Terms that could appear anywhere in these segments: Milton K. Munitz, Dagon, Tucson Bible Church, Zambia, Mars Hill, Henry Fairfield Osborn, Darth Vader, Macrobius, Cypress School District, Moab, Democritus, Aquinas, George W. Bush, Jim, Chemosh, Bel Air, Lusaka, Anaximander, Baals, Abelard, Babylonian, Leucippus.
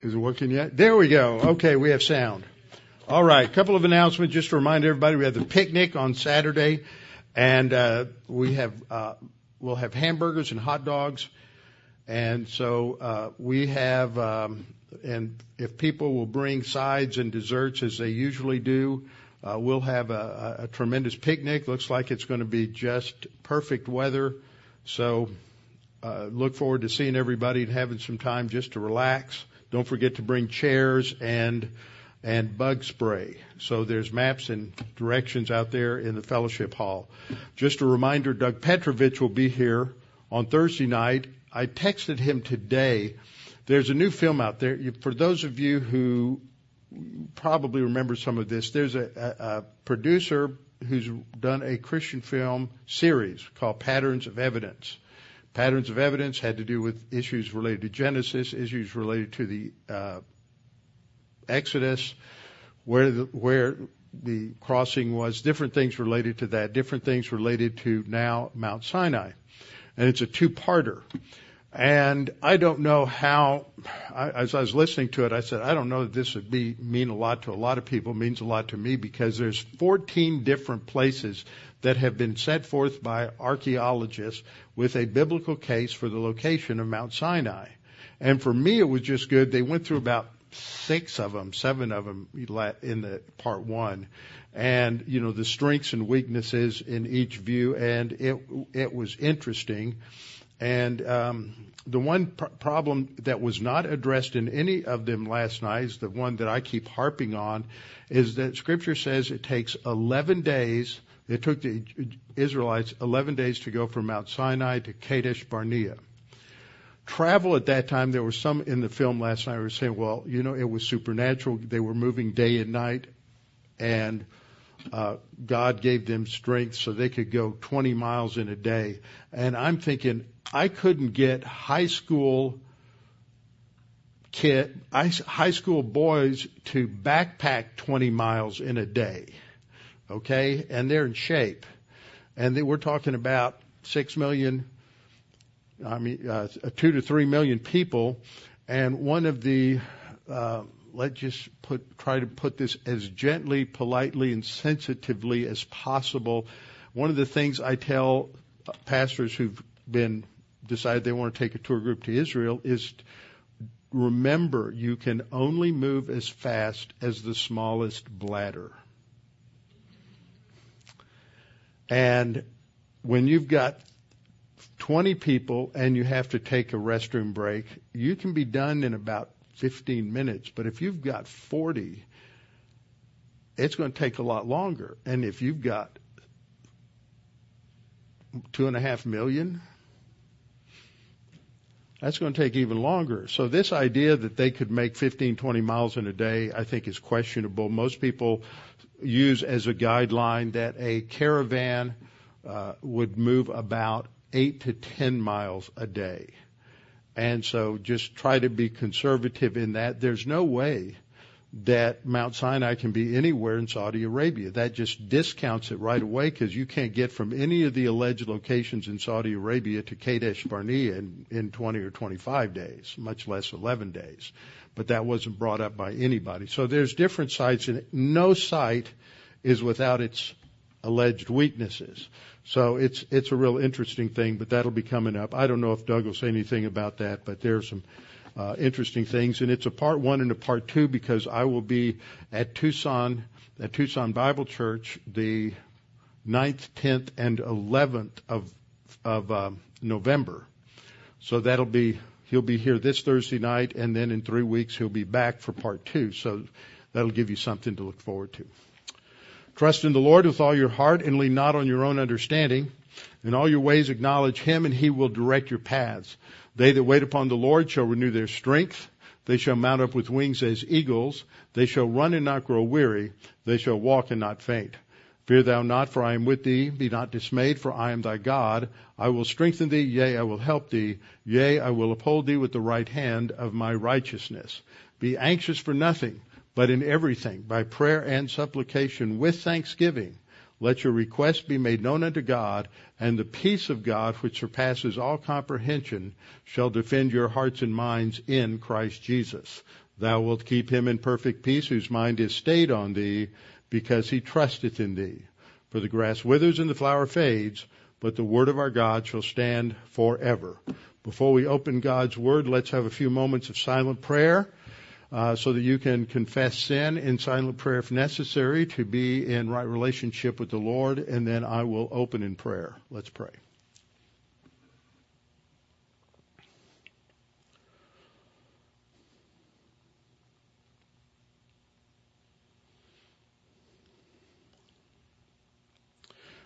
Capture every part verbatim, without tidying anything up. Is it working yet? There we go. Okay, we have sound. All right, a couple of announcements just to remind everybody. We have the picnic on Saturday, and uh, we have uh, we'll have hamburgers and hot dogs. And so uh, we have, um, and if people will bring sides and desserts as they usually do, uh, we'll have a, a, a tremendous picnic. Looks like it's going to be just perfect weather. So uh, look forward to seeing everybody and having some time just to relax. Don't forget to bring chairs and and bug spray. So there's maps and directions out there in the fellowship hall. Just a reminder, Doug Petrovich will be here on Thursday night. I texted him today. There's a new film out there. For those of you who probably remember some of this, there's a, a, a producer who's done a Christian film series called Patterns of Evidence. Patterns of Evidence had to do with issues related to Genesis, issues related to the uh, Exodus, where the, where the crossing was, different things related to that, different things related to now Mount Sinai. And it's a two-parter. And I don't know how, I, as I was listening to it, I said, I don't know that this would be mean a lot to a lot of people, means a lot to me, because there's fourteen different places that have been set forth by archaeologists with a biblical case for the location of Mount Sinai. And for me, it was just good. They went through about six of them, seven of them in the part one. And, you know, the strengths and weaknesses in each view. And it, it was interesting. And, um, the one pr- problem that was not addressed in any of them last night is the one that I keep harping on, is that Scripture says it takes eleven days. It took the Israelites eleven days to go from Mount Sinai to Kadesh Barnea. Travel at that time, there were some in the film last night who were saying, well, you know, it was supernatural. They were moving day and night, and uh, God gave them strength so they could go twenty miles in a day. And I'm thinking, I couldn't get high school kid, high school boys to backpack twenty miles in a day, okay? And they're in shape. And they, we're talking about six million, I mean, uh, two to three million people. And one of the, uh, let's just put, try to put this as gently, politely, and sensitively as possible. One of the things I tell pastors who've been decided they want to take a tour group to Israel is, remember, you can only move as fast as the smallest bladder. And when you've got twenty people and you have to take a restroom break, you can be done in about fifteen minutes. But if you've got forty, it's going to take a lot longer. And if you've got two and a half million, that's going to take even longer. So this idea that they could make fifteen, twenty miles in a day, I think is questionable. Most people use as a guideline that a caravan uh, would move about eight to ten miles a day. And so just try to be conservative in that. There's no way that Mount Sinai can be anywhere in Saudi Arabia. That just discounts it right away, because you can't get from any of the alleged locations in Saudi Arabia to Kadesh Barnea in, in twenty or twenty-five days, much less eleven days. But that wasn't brought up by anybody. So there's different sites, and no site is without its alleged weaknesses. So it's it's a real interesting thing, but that'll be coming up. I don't know if Doug will say anything about that, but there are some uh, interesting things. And it's a part one and a part two, because I will be at Tucson, at Tucson Bible Church, the ninth, tenth, and eleventh of of um, November. So that'll be, he'll be here this Thursday night, and then in three weeks he'll be back for part two. So that'll give you something to look forward to. Trust in the Lord with all your heart, and lean not on your own understanding. In all your ways acknowledge Him, and He will direct your paths. They that wait upon the Lord shall renew their strength. They shall mount up with wings as eagles. They shall run and not grow weary. They shall walk and not faint. Fear thou not, for I am with thee. Be not dismayed, for I am thy God. I will strengthen thee, yea, I will help thee. Yea, I will uphold thee with the right hand of my righteousness. Be anxious for nothing, but in everything, by prayer and supplication with thanksgiving, let your requests be made known unto God, and the peace of God, which surpasses all comprehension, shall defend your hearts and minds in Christ Jesus. Thou wilt keep him in perfect peace whose mind is stayed on thee, because he trusteth in thee. For the grass withers and the flower fades, but the word of our God shall stand forever. Before we open God's word, let's have a few moments of silent prayer uh, so that you can confess sin in silent prayer if necessary to be in right relationship with the Lord, and then I will open in prayer. Let's pray.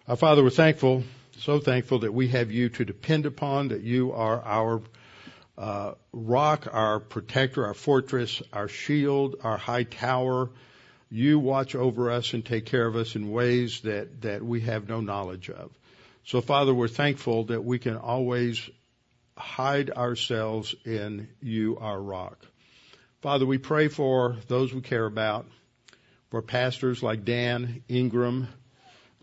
Our Father, we're thankful, so thankful that we have you to depend upon, that you are our uh, rock, our protector, our fortress, our shield, our high tower. You watch over us and take care of us in ways that, that we have no knowledge of. So, Father, we're thankful that we can always hide ourselves in you, our rock. Father, we pray for those we care about, for pastors like Dan Ingram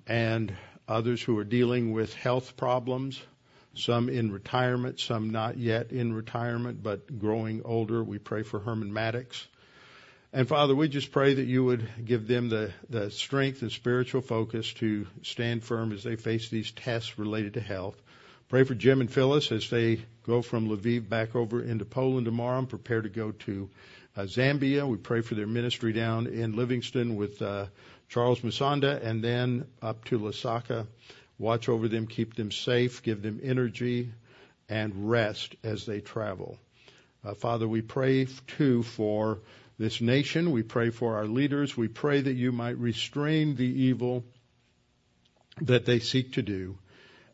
and others who are dealing with health problems, some in retirement, some not yet in retirement, but growing older. We pray for Herman Maddox. And, Father, we just pray that you would give them the, the strength and spiritual focus to stand firm as they face these tests related to health. Pray for Jim and Phyllis as they go from Lviv back over into Poland tomorrow and prepare to go to uh, Zambia. We pray for their ministry down in Livingston with uh Charles Musonda, and then up to Lusaka. Watch over them, keep them safe, give them energy and rest as they travel. Uh, Father, we pray, too, for this nation. We pray for our leaders. We pray that you might restrain the evil that they seek to do,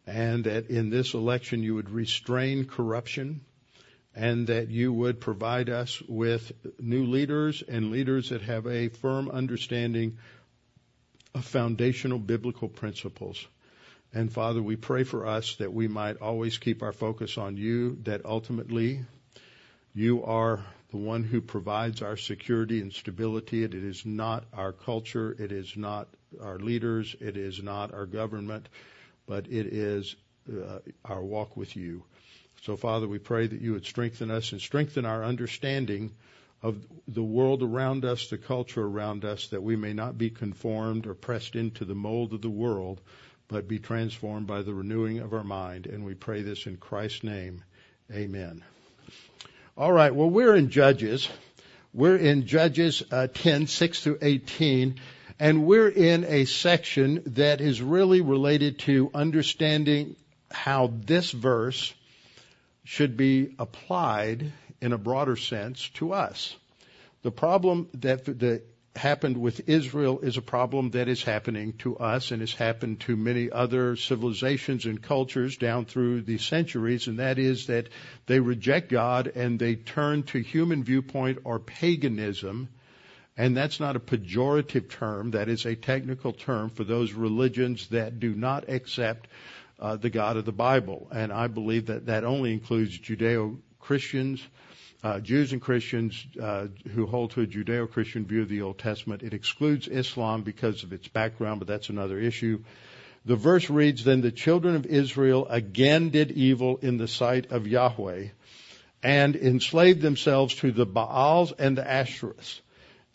and that in this election you would restrain corruption, and that you would provide us with new leaders and leaders that have a firm understanding of foundational biblical principles. And, Father, we pray for us that we might always keep our focus on you, that ultimately you are the one who provides our security and stability. It is not our culture. It is not our leaders. It is not our government, but it is uh, our walk with you. So, Father, we pray that you would strengthen us and strengthen our understanding of the world around us, the culture around us, that we may not be conformed or pressed into the mold of the world, but be transformed by the renewing of our mind. And we pray this in Christ's name. Amen. All right, well, we're in Judges. We're in Judges uh, ten, six through eighteen, and we're in a section that is really related to understanding how this verse should be applied in a broader sense to us. The problem that, that happened with Israel is a problem that is happening to us and has happened to many other civilizations and cultures down through the centuries, and that is that they reject God and they turn to human viewpoint or paganism, and that's not a pejorative term. That is a technical term for those religions that do not accept uh, the God of the Bible, and I believe that that only includes Judeo Christians, uh, Jews and Christians uh, who hold to a Judeo-Christian view of the Old Testament. It excludes Islam because of its background, but that's another issue. The verse reads, "Then the children of Israel again did evil in the sight of Yahweh, and enslaved themselves to the Baals and the Asherahs."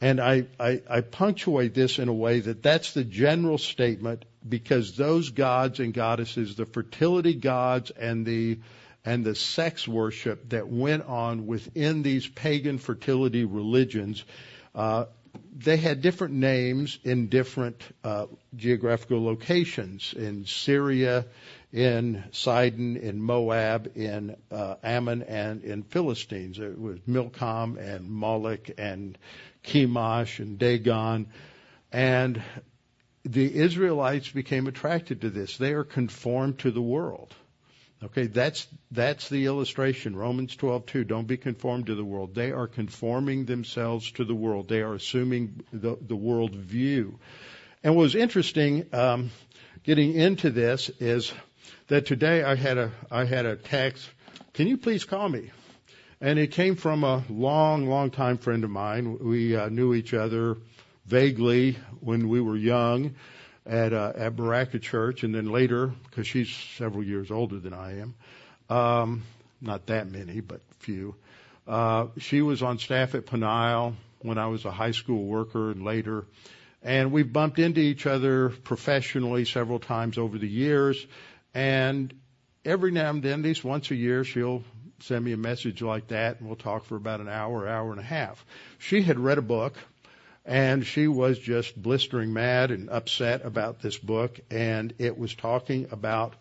And I, I, I punctuate this in a way that that's the general statement, because those gods and goddesses, the fertility gods and the and the sex worship that went on within these pagan fertility religions, uh, they had different names in different uh, geographical locations, in Syria, in Sidon, in Moab, in uh, Ammon, and in Philistines. It was Milcom and Molech and Chemosh and Dagon. And the Israelites became attracted to this. They are conformed to the world. Okay, that's that's the illustration. Romans twelve two, don't be conformed to the world. They are conforming themselves to the world. They are assuming the, the world view. And what was interesting um, getting into this is that today I had a I had a text, "Can you please call me?" And it came from a long, long time friend of mine. We uh, knew each other vaguely when we were young at uh, at Baraka Church, and then later, because she's several years older than I am, um, not that many, but few, Uh, she was on staff at Peniel when I was a high school worker and later. And we've bumped into each other professionally several times over the years. And every now and then, at least once a year, she'll send me a message like that, and we'll talk for about an hour, hour and a half. She had read a book, and she was just blistering mad and upset about this book, and it was talking about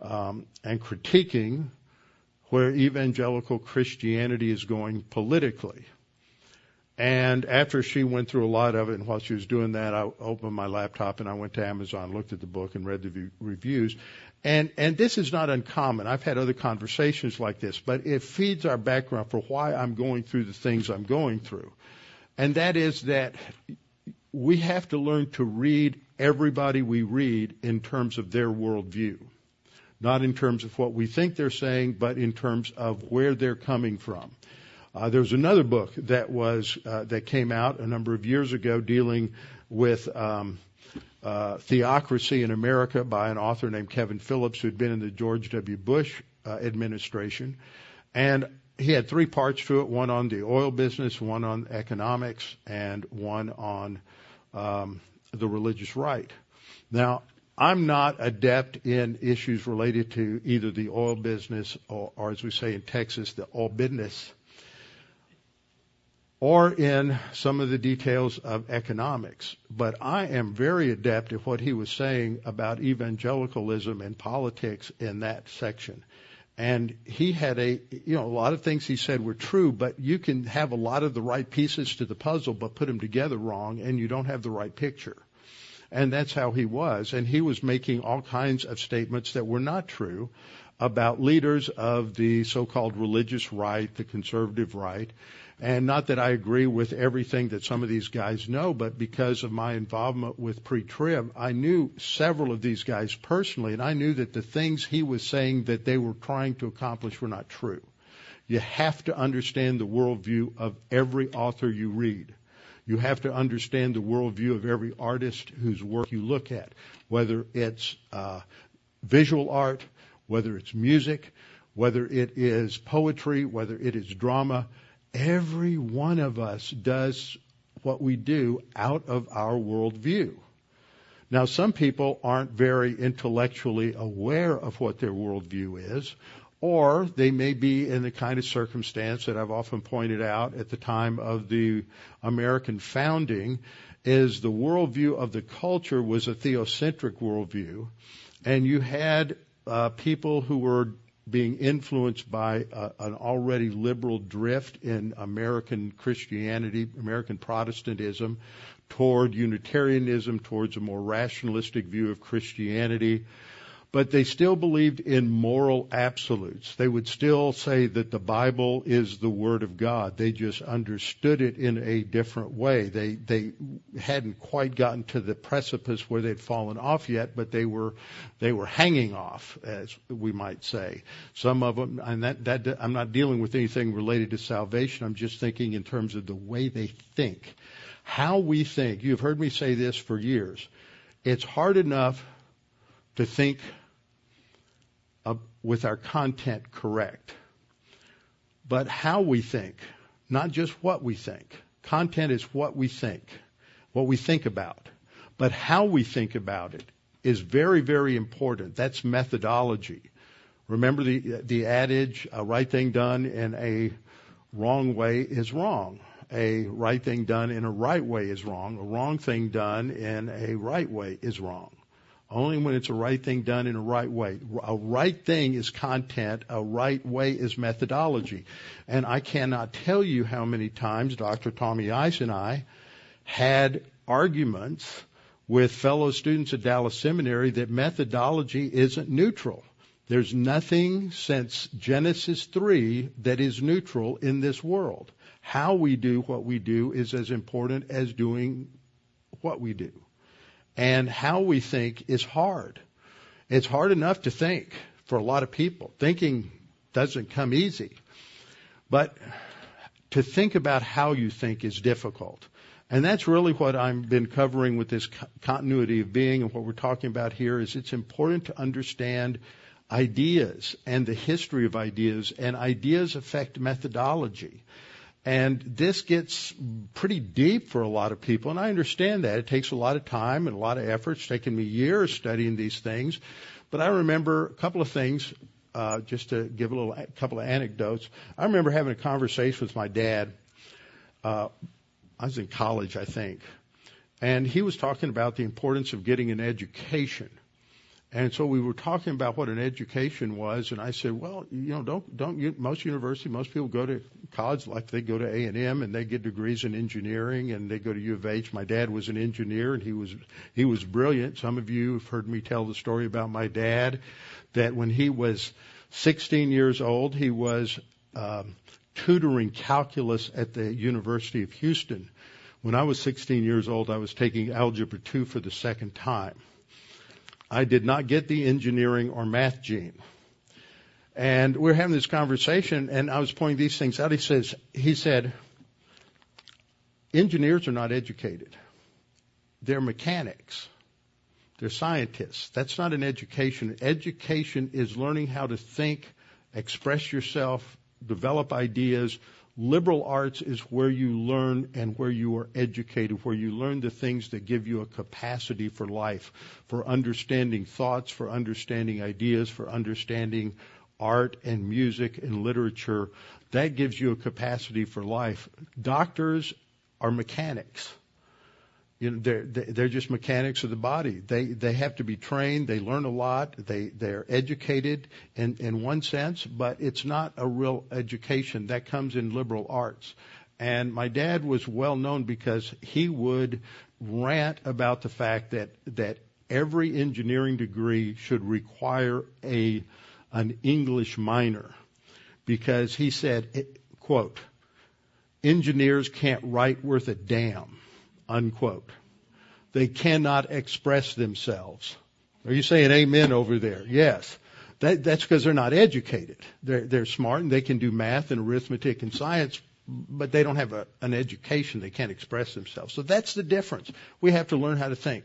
um, and critiquing where evangelical Christianity is going politically. And after she went through a lot of it, and while she was doing that, I opened my laptop and I went to Amazon, looked at the book, and read the v- reviews. And and this is not uncommon. I've had other conversations like this, but it feeds our background for why I'm going through the things I'm going through. And that is that we have to learn to read everybody we read in terms of their worldview, not in terms of what we think they're saying, but in terms of where they're coming from. Uh, there was another book that was uh, that came out a number of years ago dealing with um, uh, theocracy in America by an author named Kevin Phillips, who had been in the George W. Bush uh, administration. And he had three parts to it, one on the oil business, one on economics, and one on um, the religious right. Now, I'm not adept in issues related to either the oil business or, or as we say in Texas, the oil business, or in some of the details of economics. But I am very adept at what he was saying about evangelicalism and politics in that section. And he had a, you know, a lot of things he said were true, but you can have a lot of the right pieces to the puzzle, but put them together wrong, and you don't have the right picture. And that's how he was. And he was making all kinds of statements that were not true about leaders of the so-called religious right, the conservative right. And not that I agree with everything that some of these guys know, but because of my involvement with pre-trib, I knew several of these guys personally, and I knew that the things he was saying that they were trying to accomplish were not true. You have to understand the worldview of every author you read. You have to understand the worldview of every artist whose work you look at, whether it's uh, visual art, whether it's music, whether it is poetry, whether it is drama. Every one of us does what we do out of our worldview. Now, some people aren't very intellectually aware of what their worldview is, or they may be in the kind of circumstance that I've often pointed out at the time of the American founding, is the worldview of the culture was a theocentric worldview, and you had uh, people who were being influenced by uh, an already liberal drift in American Christianity, American Protestantism, toward Unitarianism, towards a more rationalistic view of Christianity. But they still believed in moral absolutes. They would still say that the Bible is the Word of God. They just understood it in a different way. They they hadn't quite gotten to the precipice where they'd fallen off yet, but they were they were hanging off, as we might say. Some of them, and that, that I'm not dealing with anything related to salvation. I'm just thinking in terms of the way they think, how we think. You've heard me say this for years. It's hard enough to think with our content correct, but how we think, not just what we think. Content is what we think, what we think about, but how we think about it is very, very important. That's methodology. Remember the the adage, a right thing done in a wrong way is wrong. A right thing done in a right way is wrong. A wrong thing done in a right way is wrong. Only when it's a right thing done in a right way. A right thing is content. A right way is methodology. And I cannot tell you how many times Doctor Tommy Ice and I had arguments with fellow students at Dallas Seminary that methodology isn't neutral. There's nothing since Genesis three that is neutral in this world. How we do what we do is as important as doing what we do. And how we think is hard. It's hard enough to think for a lot of people. Thinking doesn't come easy. But to think about how you think is difficult. And that's really what I've been covering with this continuity of being, and what we're talking about here is it's important to understand ideas and the history of ideas, and ideas affect methodology. And this gets pretty deep for a lot of people, and I understand that. It takes a lot of time and a lot of effort. It's taken me years studying these things. But I remember a couple of things, uh, just to give a little a couple of anecdotes. I remember having a conversation with my dad. Uh, I was in college, I think, and he was talking about the importance of getting an education. And so we were talking about what an education was, and I said, well, you know, don't don't most university, most people go to college, like they go to A and M and they get degrees in engineering and they go to U of H. My dad was an engineer, and he was he was brilliant. Some of you have heard me tell the story about my dad, that when he was sixteen years old, he was um, tutoring calculus at the University of Houston. When I was sixteen years old, I was taking Algebra two for the second time. I did not get the engineering or math gene. And we were having this conversation, and I was pointing these things out. He says, he said, engineers are not educated. They're mechanics. They're scientists. That's not an education. Education is learning how to think, express yourself, develop ideas. Liberal arts is where you learn and where you are educated, where you learn the things that give you a capacity for life, for understanding thoughts, for understanding ideas, for understanding art and music and literature. That gives you a capacity for life. Doctors are mechanics. You know, they're, they're just mechanics of the body. They they have to be trained. They learn a lot. They, they're educated in, in one sense, but it's not a real education. That comes in liberal arts. And my dad was well known because he would rant about the fact that, that every engineering degree should require a an English minor, because he said, it, quote, engineers can't write worth a damn. Unquote. They cannot express themselves. Are you saying amen over there? Yes. That, that's because they're not educated. They're, they're smart and they can do math and arithmetic and science, but they don't have a, an education. They can't express themselves. So that's the difference. We have to learn how to think.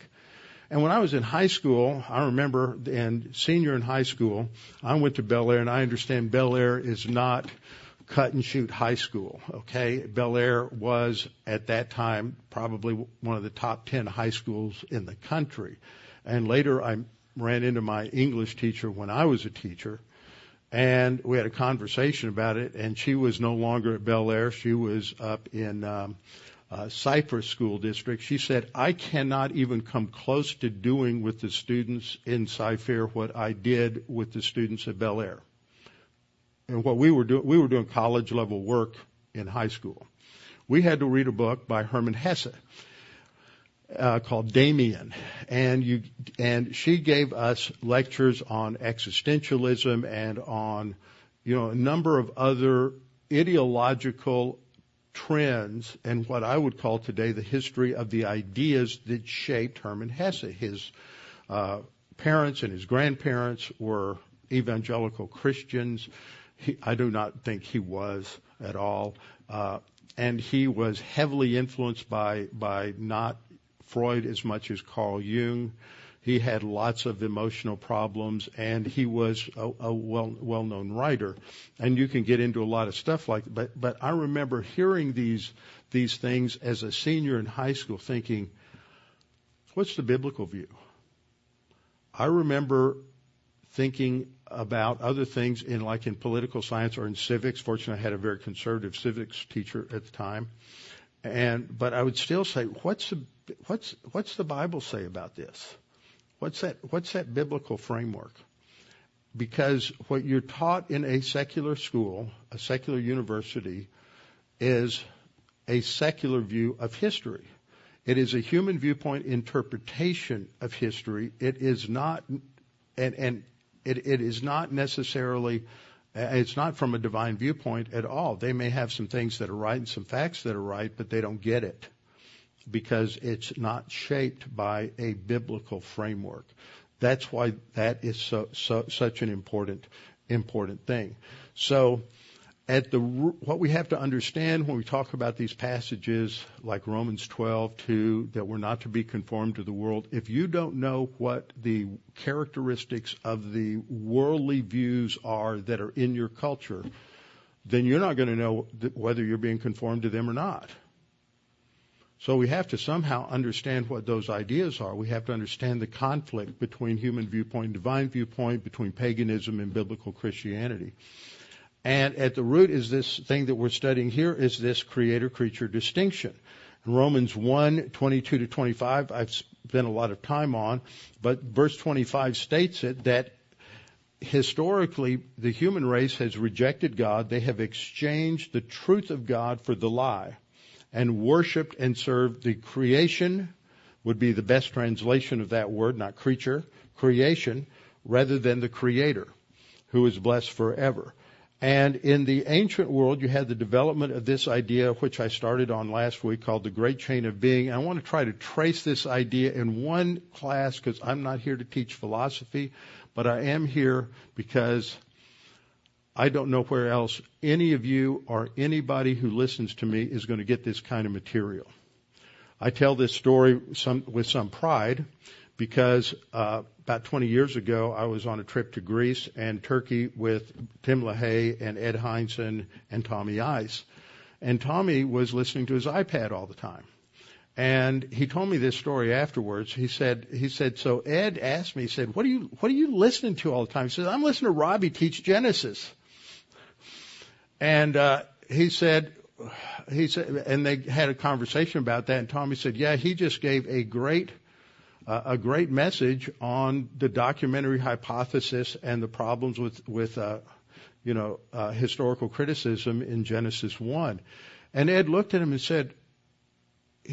And when I was in high school, I remember, and senior in high school, I went to Bel Air, and I understand Bel Air is not cut and shoot high school, okay? Bel Air was, at that time, probably one of the top ten high schools in the country. And later I ran into my English teacher when I was a teacher, and we had a conversation about it, and she was no longer at Bel Air. She was up in um, uh, Cypress School District. She said, I cannot even come close to doing with the students in Cyfair what I did with the students at Bel Air. And what we were doing, we were doing college level work in high school. We had to read a book by Hermann Hesse uh, called Damien, and you and she gave us lectures on existentialism and on, you know, a number of other ideological trends and what I would call today the history of the ideas that shaped Hermann Hesse. His uh, parents and his grandparents were evangelical Christians. He, I do not think he was at all, uh, and he was heavily influenced by by not Freud as much as Carl Jung. He had lots of emotional problems, and he was a, a well well known writer. And you can get into a lot of stuff like that. But but I remember hearing these these things as a senior in high school, thinking, what's the biblical view? I remember thinking about other things in like in political science or in civics. Fortunately, I had a very conservative civics teacher at the time. And but I would still say, what's the, what's what's the Bible say about this? What's that what's that biblical framework? Because what you're taught in a secular school, a secular university, is a secular view of history. It is a human viewpoint interpretation of history. It is not and and It, it is not necessarily, it's not from a divine viewpoint at all. They may have some things that are right and some facts that are right, but they don't get it because it's not shaped by a biblical framework. That's why that is so, so, such an important, important thing. So At the what we have to understand when we talk about these passages like Romans twelve two, that we're not to be conformed to the world. If you don't know what the characteristics of the worldly views are that are in your culture, then you're not going to know whether you're being conformed to them or not. So we have to somehow understand what those ideas are. We have to understand the conflict between human viewpoint and divine viewpoint, between paganism and biblical Christianity. And at the root is this thing that we're studying here, is this creator-creature distinction. In Romans one, twenty-two to twenty-five, I've spent a lot of time on, but verse twenty-five states it, that historically the human race has rejected God. They have exchanged the truth of God for the lie and worshipped and served the creation, would be the best translation of that word, not creature, creation, rather than the creator, who is blessed forever. And in the ancient world, you had the development of this idea, which I started on last week, called the Great Chain of Being. And I want to try to trace this idea in one class, because I'm not here to teach philosophy, but I am here because I don't know where else any of you or anybody who listens to me is going to get this kind of material. I tell this story some, with some pride, because uh, about twenty years ago, I was on a trip to Greece and Turkey with Tim LaHaye and Ed Heinsohn and Tommy Ice. And Tommy was listening to his iPad all the time. And he told me this story afterwards. He said, he said, so Ed asked me, he said, what are you, what are you listening to all the time? He said, I'm listening to Robbie teach Genesis. And uh, he said, he said, and they had a conversation about that. And Tommy said, yeah, he just gave a great Uh, a great message on the documentary hypothesis and the problems with, with uh, you know, uh, historical criticism in Genesis one. And Ed looked at him and said,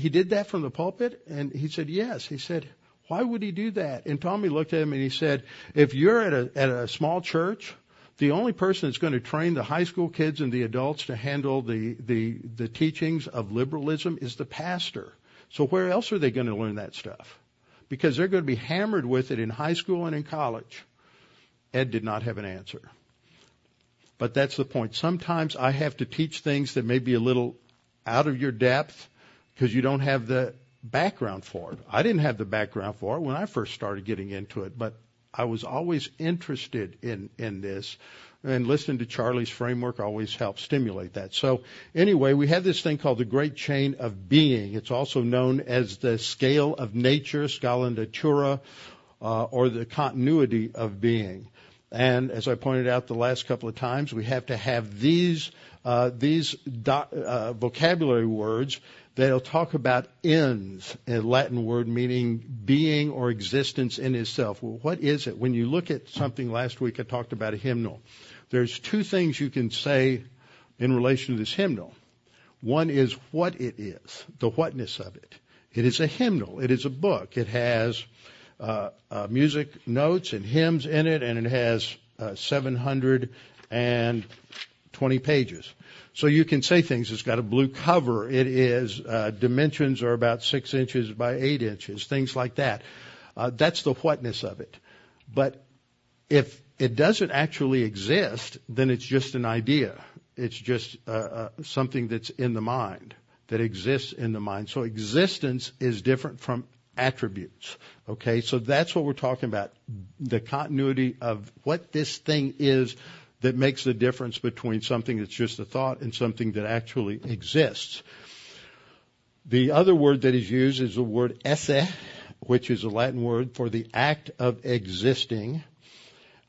he did that from the pulpit? And he said, yes. He said, why would he do that? And Tommy looked at him and he said, if you're at a, at a small church, the only person that's going to train the high school kids and the adults to handle the, the, the teachings of liberalism is the pastor. So where else are they going to learn that stuff? Because they're going to be hammered with it in high school and in college. Ed did not have an answer. But that's the point. Sometimes I have to teach things that may be a little out of your depth because you don't have the background for it. I didn't have the background for it when I first started getting into it, but I was always interested in, in this. And listening to Charlie's framework always helps stimulate that. So anyway, we have this thing called the Great Chain of Being. It's also known as the scale of nature, scala natura, uh, or the continuity of being. And as I pointed out the last couple of times, we have to have these uh, these doc, uh, vocabulary words that'll talk about ends, a Latin word meaning being or existence in itself. Well, what is it? When you look at something, last week I talked about a hymnal. There's two things you can say in relation to this hymnal. One is what it is, the whatness of it. It is a hymnal. It is a book. It has uh, uh, music notes and hymns in it, and it has uh, seven hundred twenty pages. So you can say things. It's got a blue cover. It is uh, dimensions are about six inches by eight inches, things like that. Uh, that's the whatness of it. But if it doesn't actually exist, then it's just an idea. It's just uh, uh, something that's in the mind, that exists in the mind. So existence is different from attributes. Okay, so that's what we're talking about, the continuity of what this thing is that makes the difference between something that's just a thought and something that actually exists. The other word that is used is the word esse, which is a Latin word for the act of existing,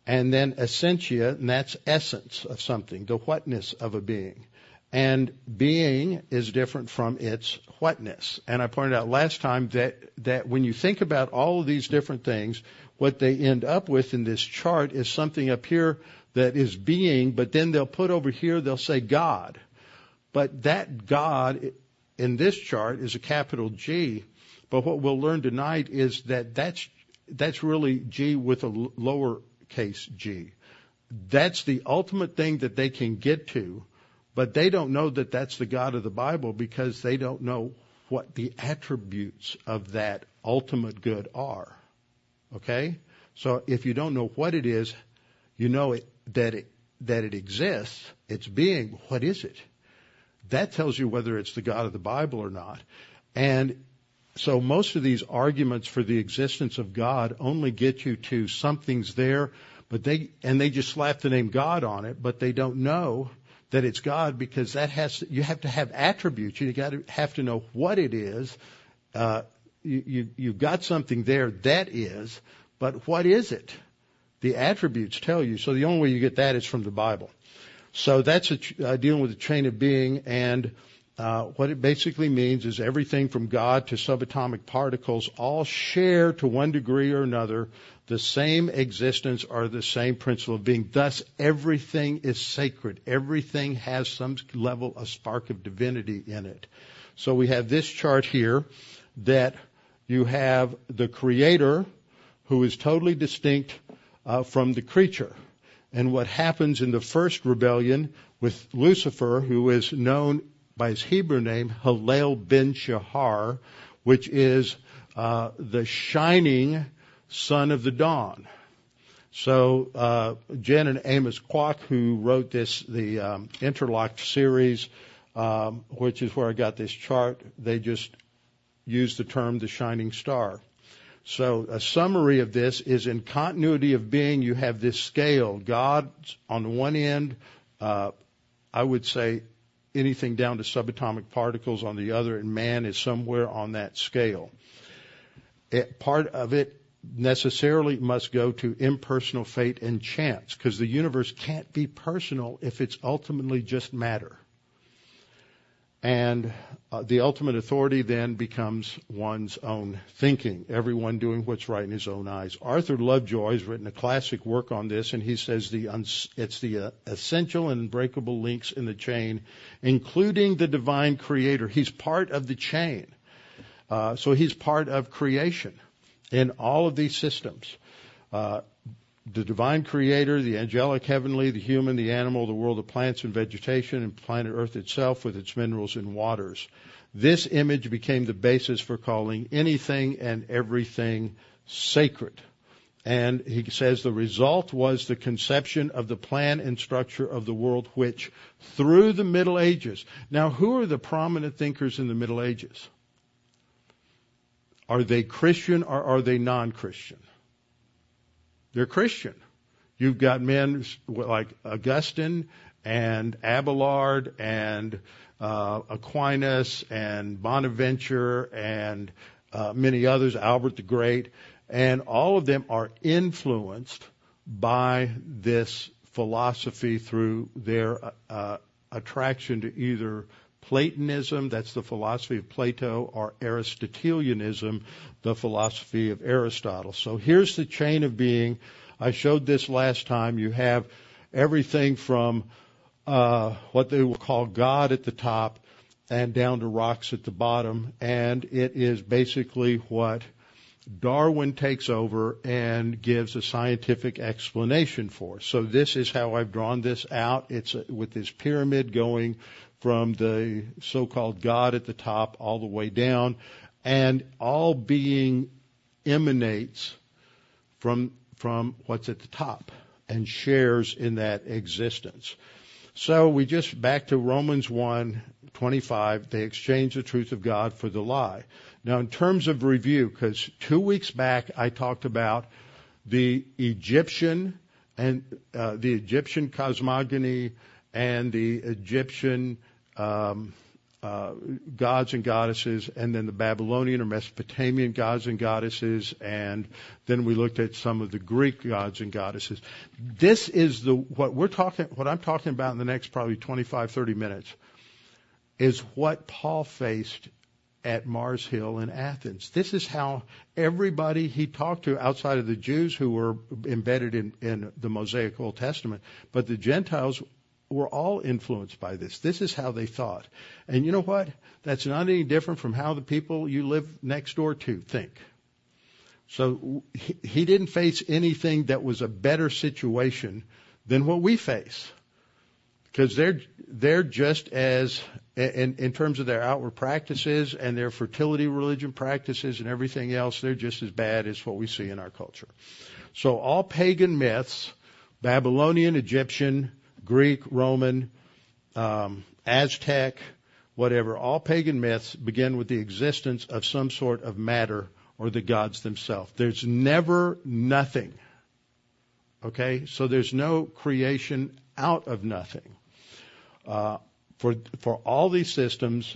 and then essentia, and that's essence of something, the whatness of a being. And being is different from its whatness. And I pointed out last time that, that when you think about all of these different things, what they end up with in this chart is something up here that is being, but then they'll put over here, they'll say God. But that God in this chart is a capital G. But what we'll learn tonight is that that's, that's really G with a lowercase g. That's the ultimate thing that they can get to, but they don't know that that's the God of the Bible because they don't know what the attributes of that ultimate good are. Okay? So if you don't know what it is, you know it, that it that it exists, its being, what is it? That tells you whether it's the God of the Bible or not. And so most of these arguments for the existence of God only get you to something's there, but they and they just slap the name God on it, but they don't know that it's God, because that has you have to have attributes. You got to have to know what it is. Uh, you, you you've got something there that is, but what is it? The attributes tell you. So the only way you get that is from the Bible. So that's a, uh, dealing with the chain of being, and uh, what it basically means is everything from God to subatomic particles all share to one degree or another the same existence or the same principle of being. Thus, everything is sacred. Everything has some level of spark of divinity in it. So we have this chart here that you have the creator, who is totally distinct uh, from the creature. And what happens in the first rebellion with Lucifer, who is known by his Hebrew name, Hillel ben Shahar, which is uh, the shining son of the dawn. So uh, Jen and Amos Kwok, who wrote this, the um, Interlocked series, um, which is where I got this chart, they just used the term the shining star. So a summary of this is, in continuity of being, you have this scale. God on the one end, uh, I would say anything down to subatomic particles on the other, and man is somewhere on that scale. It, part of it necessarily must go to impersonal fate and chance, because the universe can't be personal if it's ultimately just matter. And uh, the ultimate authority then becomes one's own thinking, everyone doing what's right in his own eyes. Arthur Lovejoy has written a classic work on this, and he says the uns- it's the uh, essential and unbreakable links in the chain, including the divine creator. He's part of the chain. Uh, so he's part of creation in all of these systems. Uh, The divine creator, the angelic heavenly, the human, the animal, the world of plants and vegetation, and planet Earth itself with its minerals and waters. This image became the basis for calling anything and everything sacred. And he says the result was the conception of the plan and structure of the world, which through the Middle Ages. Now, who are the prominent thinkers in the Middle Ages? Are they Christian or are they non-Christian? They're Christian. You've got men like Augustine and Abelard and uh, Aquinas and Bonaventure and uh, many others, Albert the Great, and all of them are influenced by this philosophy through their uh, attraction to either Platonism, that's the philosophy of Plato, or Aristotelianism, the philosophy of Aristotle. So here's the chain of being. I showed this last time. You have everything from uh, what they will call God at the top and down to rocks at the bottom, and it is basically what Darwin takes over and gives a scientific explanation for. So this is how I've drawn this out. It's a, with this pyramid going from the so-called God at the top all the way down, and all being emanates from from what's at the top and shares in that existence. So we just, back to Romans one twenty-five, they exchange the truth of God for the lie. Now, in terms of review, because two weeks back I talked about the Egyptian and uh, the Egyptian cosmogony and the Egyptian um, uh, gods and goddesses, and then the Babylonian or Mesopotamian gods and goddesses, and then we looked at some of the Greek gods and goddesses. This is the what we're talking, what I'm talking about in the next probably twenty-five, thirty minutes, is what Paul faced at Mars Hill in Athens. This is how everybody he talked to outside of the Jews, who were embedded in, in the Mosaic Old Testament, but the Gentiles were all influenced by this. This is how they thought. And you know what? That's not any different from how the people you live next door to think. So he didn't face anything that was a better situation than what we face, because they're they're just as, in, in terms of their outward practices and their fertility religion practices and everything else, they're just as bad as what we see in our culture. So all pagan myths, Babylonian, Egyptian, Greek, Roman, um, Aztec, whatever, all pagan myths begin with the existence of some sort of matter or the gods themselves. There's never nothing. Okay? So there's no creation out of nothing. Uh, for, for all these systems,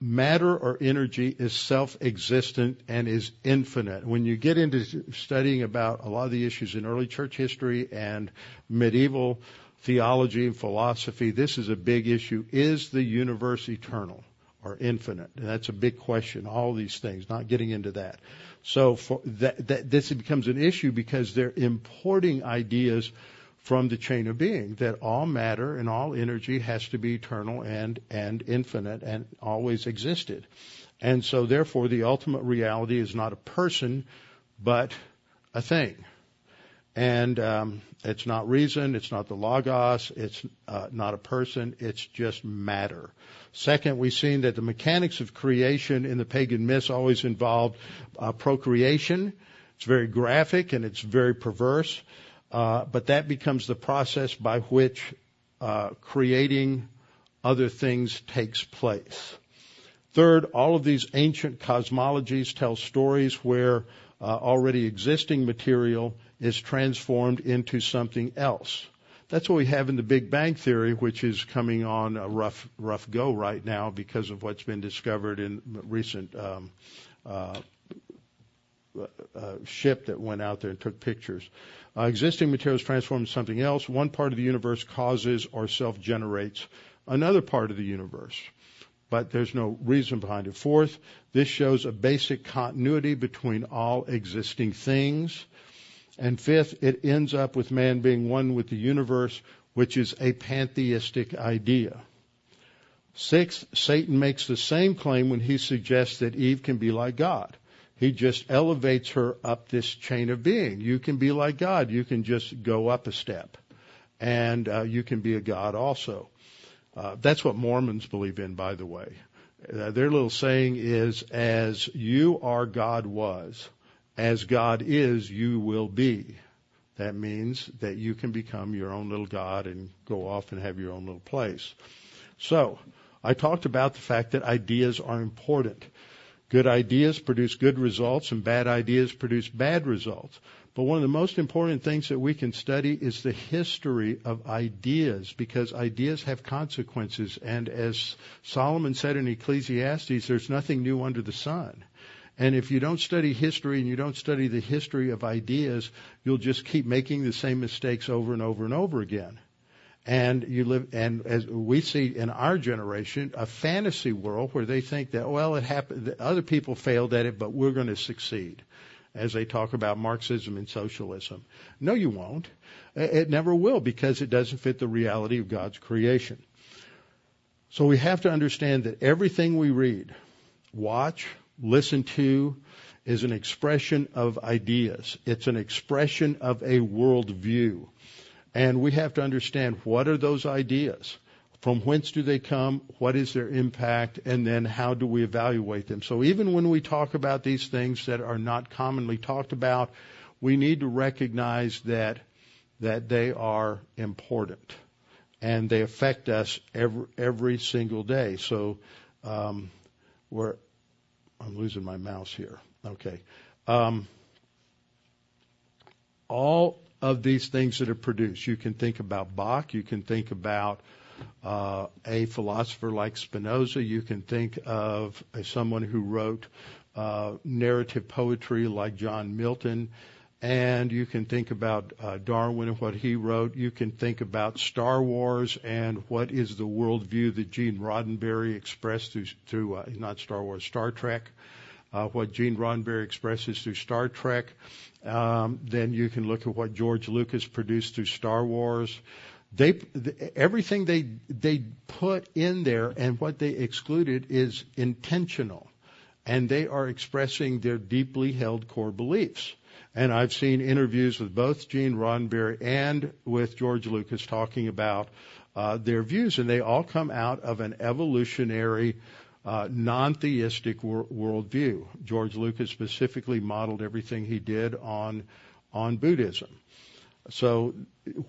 matter or energy is self-existent and is infinite. When you get into studying about a lot of the issues in early church history and medieval theology and philosophy, this is a big issue. Is the universe eternal or infinite? And that's a big question, all these things, not getting into that. So for that, that, this becomes an issue because they're importing ideas from the chain of being, that all matter and all energy has to be eternal and, and infinite and always existed. And so, therefore, the ultimate reality is not a person, but a thing. And um, it's not reason, it's not the logos, it's uh, not a person, it's just matter. Second, we've seen that the mechanics of creation in the pagan myths always involved uh, procreation. It's very graphic and it's very perverse. Uh, but that becomes the process by which uh, creating other things takes place. Third, all of these ancient cosmologies tell stories where uh, already existing material is transformed into something else. That's what we have in the Big Bang Theory, which is coming on a rough, rough go right now because of what's been discovered in recent um, uh, uh, ship that went out there and took pictures. Uh, existing materials transformed into something else. One part of the universe causes or self-generates another part of the universe, but there's no reason behind it. Fourth, this shows a basic continuity between all existing things. And fifth, it ends up with man being one with the universe, which is a pantheistic idea. Sixth, Satan makes the same claim when he suggests that Eve can be like God. He just elevates her up this chain of being. You can be like God. You can just go up a step, and uh, you can be a god also. Uh, that's what Mormons believe in, by the way. Uh, their little saying is, as you are God was, as God is, you will be. That means that you can become your own little god and go off and have your own little place. So I talked about the fact that ideas are important. Good ideas produce good results, and bad ideas produce bad results. But one of the most important things that we can study is the history of ideas, because ideas have consequences. And as Solomon said in Ecclesiastes, there's nothing new under the sun. And if you don't study history and you don't study the history of ideas, you'll just keep making the same mistakes over and over and over again. And you live, and as we see in our generation, a fantasy world where they think that, well, it happened, other people failed at it, but we're going to succeed, as they talk about Marxism and socialism. No, you won't. It never will, because it doesn't fit the reality of God's creation. So we have to understand that everything we read, watch, listen to, is an expression of ideas. It's an expression of a worldview. And we have to understand, what are those ideas? From whence do they come? What is their impact? And then how do we evaluate them? So even when we talk about these things that are not commonly talked about, we need to recognize that that they are important and they affect us every, every single day. So um, we're I'm losing my mouse here. Okay. Um, all of these things that are produced. You can think about Bach. You can think about uh, a philosopher like Spinoza. You can think of uh, someone who wrote uh, narrative poetry like John Milton. And you can think about uh, Darwin and what he wrote. You can think about Star Wars and what is the worldview that Gene Roddenberry expressed through, through uh, not Star Wars, Star Trek. Uh, what Gene Roddenberry expresses through Star Trek. Um, then you can look at what George Lucas produced through Star Wars. They th- everything they they put in there and what they excluded is intentional, and they are expressing their deeply held core beliefs. And I've seen interviews with both Gene Roddenberry and with George Lucas talking about uh, their views, and they all come out of an evolutionary Uh, non-theistic wor- worldview. George Lucas specifically modeled everything he did on on Buddhism. So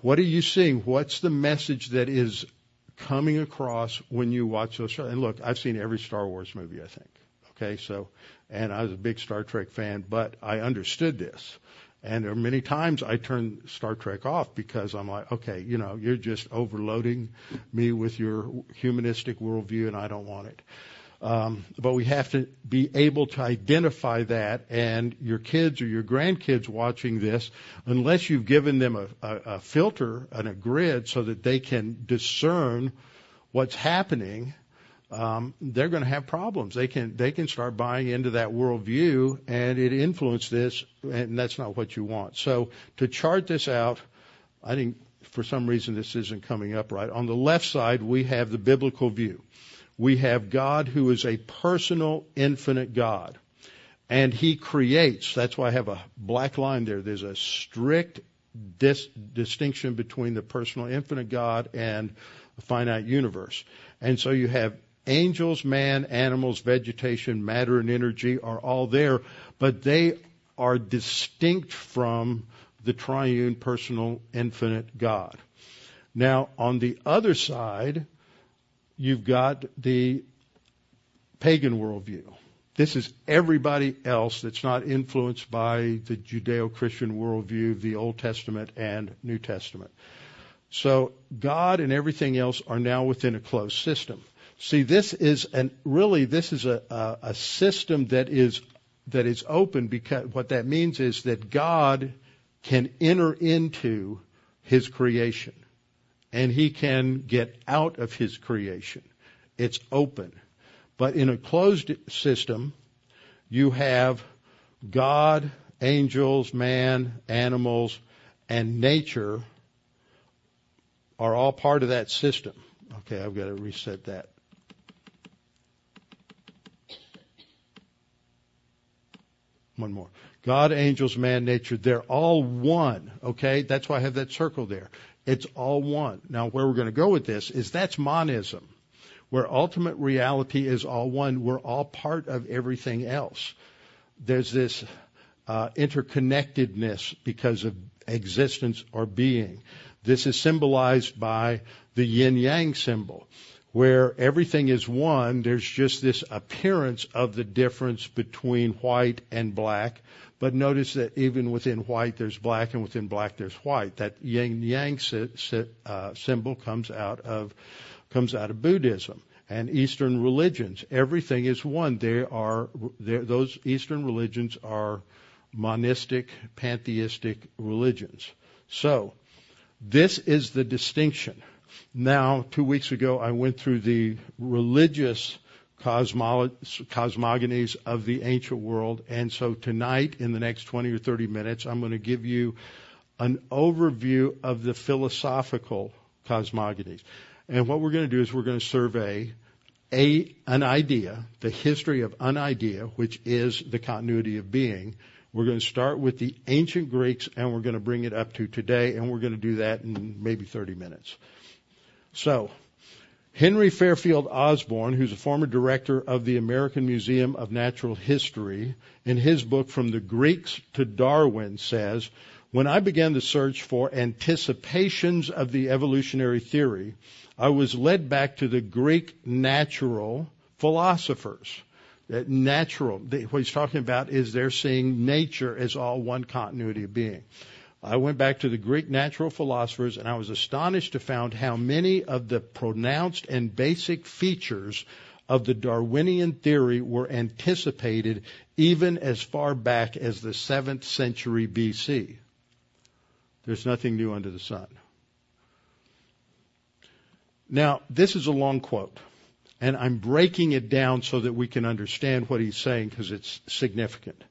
what are you seeing? What's the message that is coming across when you watch those shows? And look, I've seen every Star Wars movie, I think. Okay, so, and I was a big Star Trek fan, but I understood this. And there are many times I turn Star Trek off because I'm like, okay, you know, you're just overloading me with your humanistic worldview, and I don't want it. Um, but we have to be able to identify that, and your kids or your grandkids watching this, unless you've given them a, a, a filter and a grid so that they can discern what's happening, um, they're going to have problems. They can they can start buying into that worldview, and it influences this, and that's not what you want. So to chart this out, I think for some reason this isn't coming up right. On the left side, we have the biblical view. We have God who is a personal, infinite God, and He creates. That's why I have a black line there. There's a strict dis- distinction between the personal, infinite God and the finite universe. And so you have angels, man, animals, vegetation, matter, and energy are all there, but they are distinct from the triune, personal, infinite God. Now, on the other side, you've got the pagan worldview. This is everybody else that's not influenced by the Judeo-Christian worldview, the Old Testament and New Testament. So God and everything else are now within a closed system. See, this is an really this is a, a, a system that is that is open, because what that means is that God can enter into His creation. And He can get out of His creation. It's open. But in a closed system, you have God, angels, man, animals, and nature are all part of that system. Okay, I've got to reset that. One more. God, angels, man, nature, they're all one. Okay, that's why I have that circle there. It's all one. Now, where we're going to go with this is that's monism, where ultimate reality is all one. We're all part of everything else. There's this uh, interconnectedness because of existence or being. This is symbolized by the yin-yang symbol, where everything is one. There's just this appearance of the difference between white and black. But notice that even within white, there's black, and within black, there's white. That yin-yang symbol comes out of comes out of Buddhism and Eastern religions. Everything is one. They are those Eastern religions are monistic, pantheistic religions. So this is the distinction. Now, two weeks ago, I went through the religious Cosmolo- cosmogonies of the ancient world. And so tonight, in the next twenty or thirty minutes, I'm going to give you an overview of the philosophical cosmogonies. And what we're going to do is we're going to survey a, an idea, the history of an idea, which is the continuity of being. We're going to start with the ancient Greeks, and we're going to bring it up to today, and we're going to do that in maybe thirty minutes. So Henry Fairfield Osborn, who's a former director of the American Museum of Natural History, in his book From the Greeks to Darwin says, "When I began the search for anticipations of the evolutionary theory, I was led back to the Greek natural philosophers." That natural, what he's talking about is they're seeing nature as all one continuity of being. I went back to the Greek natural philosophers, and I was astonished to find how many of the pronounced and basic features of the Darwinian theory were anticipated even as far back as the seventh century B C. There's nothing new under the sun. Now, this is a long quote, and I'm breaking it down so that we can understand what he's saying because it's significant.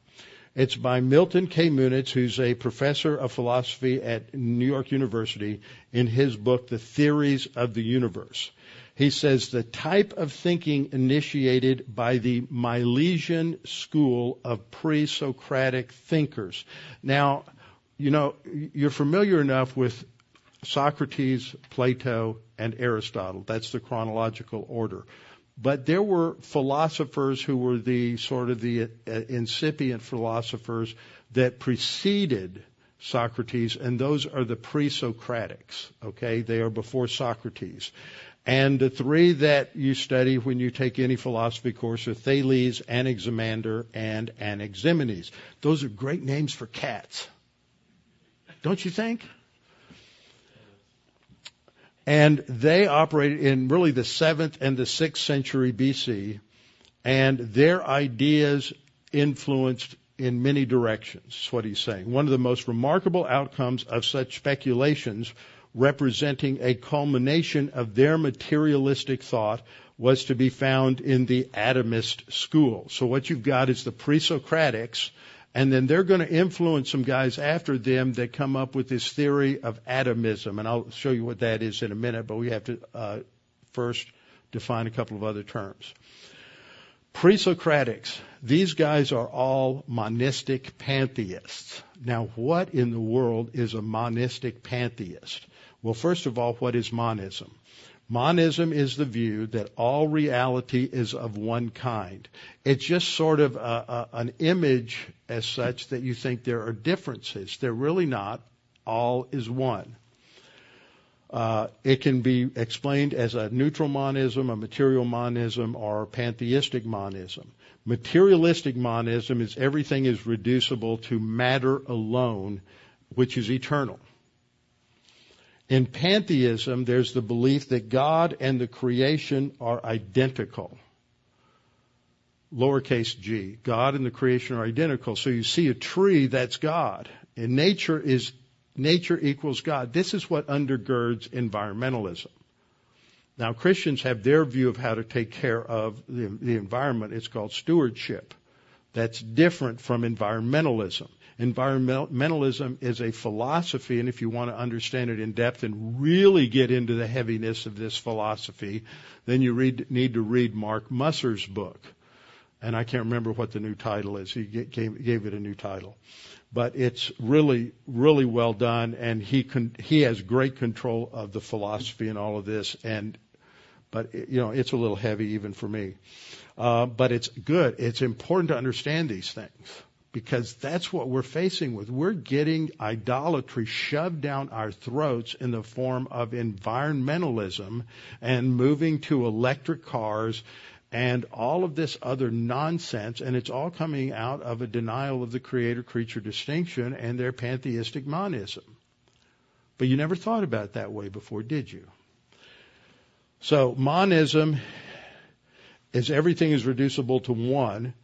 It's by Milton K. Munitz, who's a professor of philosophy at New York University, in his book, The Theories of the Universe. He says, "The type of thinking initiated by the Milesian school of pre-Socratic thinkers." Now, you know, you're familiar enough with Socrates, Plato, and Aristotle. That's the chronological order. But there were philosophers who were the sort of the uh, incipient philosophers that preceded Socrates, and those are the pre-Socratics, okay? They are before Socrates. And the three that you study when you take any philosophy course are Thales, Anaximander, and Anaximenes. Those are great names for cats, don't you think? And they operated in really the seventh and the sixth century B C, and their ideas influenced in many directions, is what he's saying. One of the most remarkable outcomes of such speculations, representing a culmination of their materialistic thought, was to be found in the atomist school. So what you've got is the pre-Socratics, and then they're going to influence some guys after them that come up with this theory of atomism. And I'll show you what that is in a minute, but we have to uh, first define a couple of other terms. Pre-Socratics, these guys are all monistic pantheists. Now, what in the world is a monistic pantheist? Well, first of all, what is monism? Monism is the view that all reality is of one kind. It's just sort of a, a, an image as such that you think there are differences. They're really not. All is one. Uh, it can be explained as a neutral monism, a material monism, or pantheistic monism. Materialistic monism is everything is reducible to matter alone, which is eternal. In pantheism, there's the belief that God and the creation are identical. Lowercase g. God and the creation are identical. So you see a tree, that's God. And nature is nature equals God. This is what undergirds environmentalism. Now, Christians have their view of how to take care of the, the environment. It's called stewardship. That's different from environmentalism. Environmentalism is a philosophy, and if you want to understand it in depth and really get into the heaviness of this philosophy, then you read, need to read Mark Musser's book. And I can't remember what the new title is. He gave, gave it a new title. But it's really, really well done, and he con- he has great control of the philosophy and all of this. And but, you know, it's a little heavy even for me. Uh, but it's good. It's important to understand these things, because that's what we're facing with. We're getting idolatry shoved down our throats in the form of environmentalism and moving to electric cars and all of this other nonsense, and it's all coming out of a denial of the creator-creature distinction and their pantheistic monism. But you never thought about it that way before, did you? So monism is everything is reducible to one,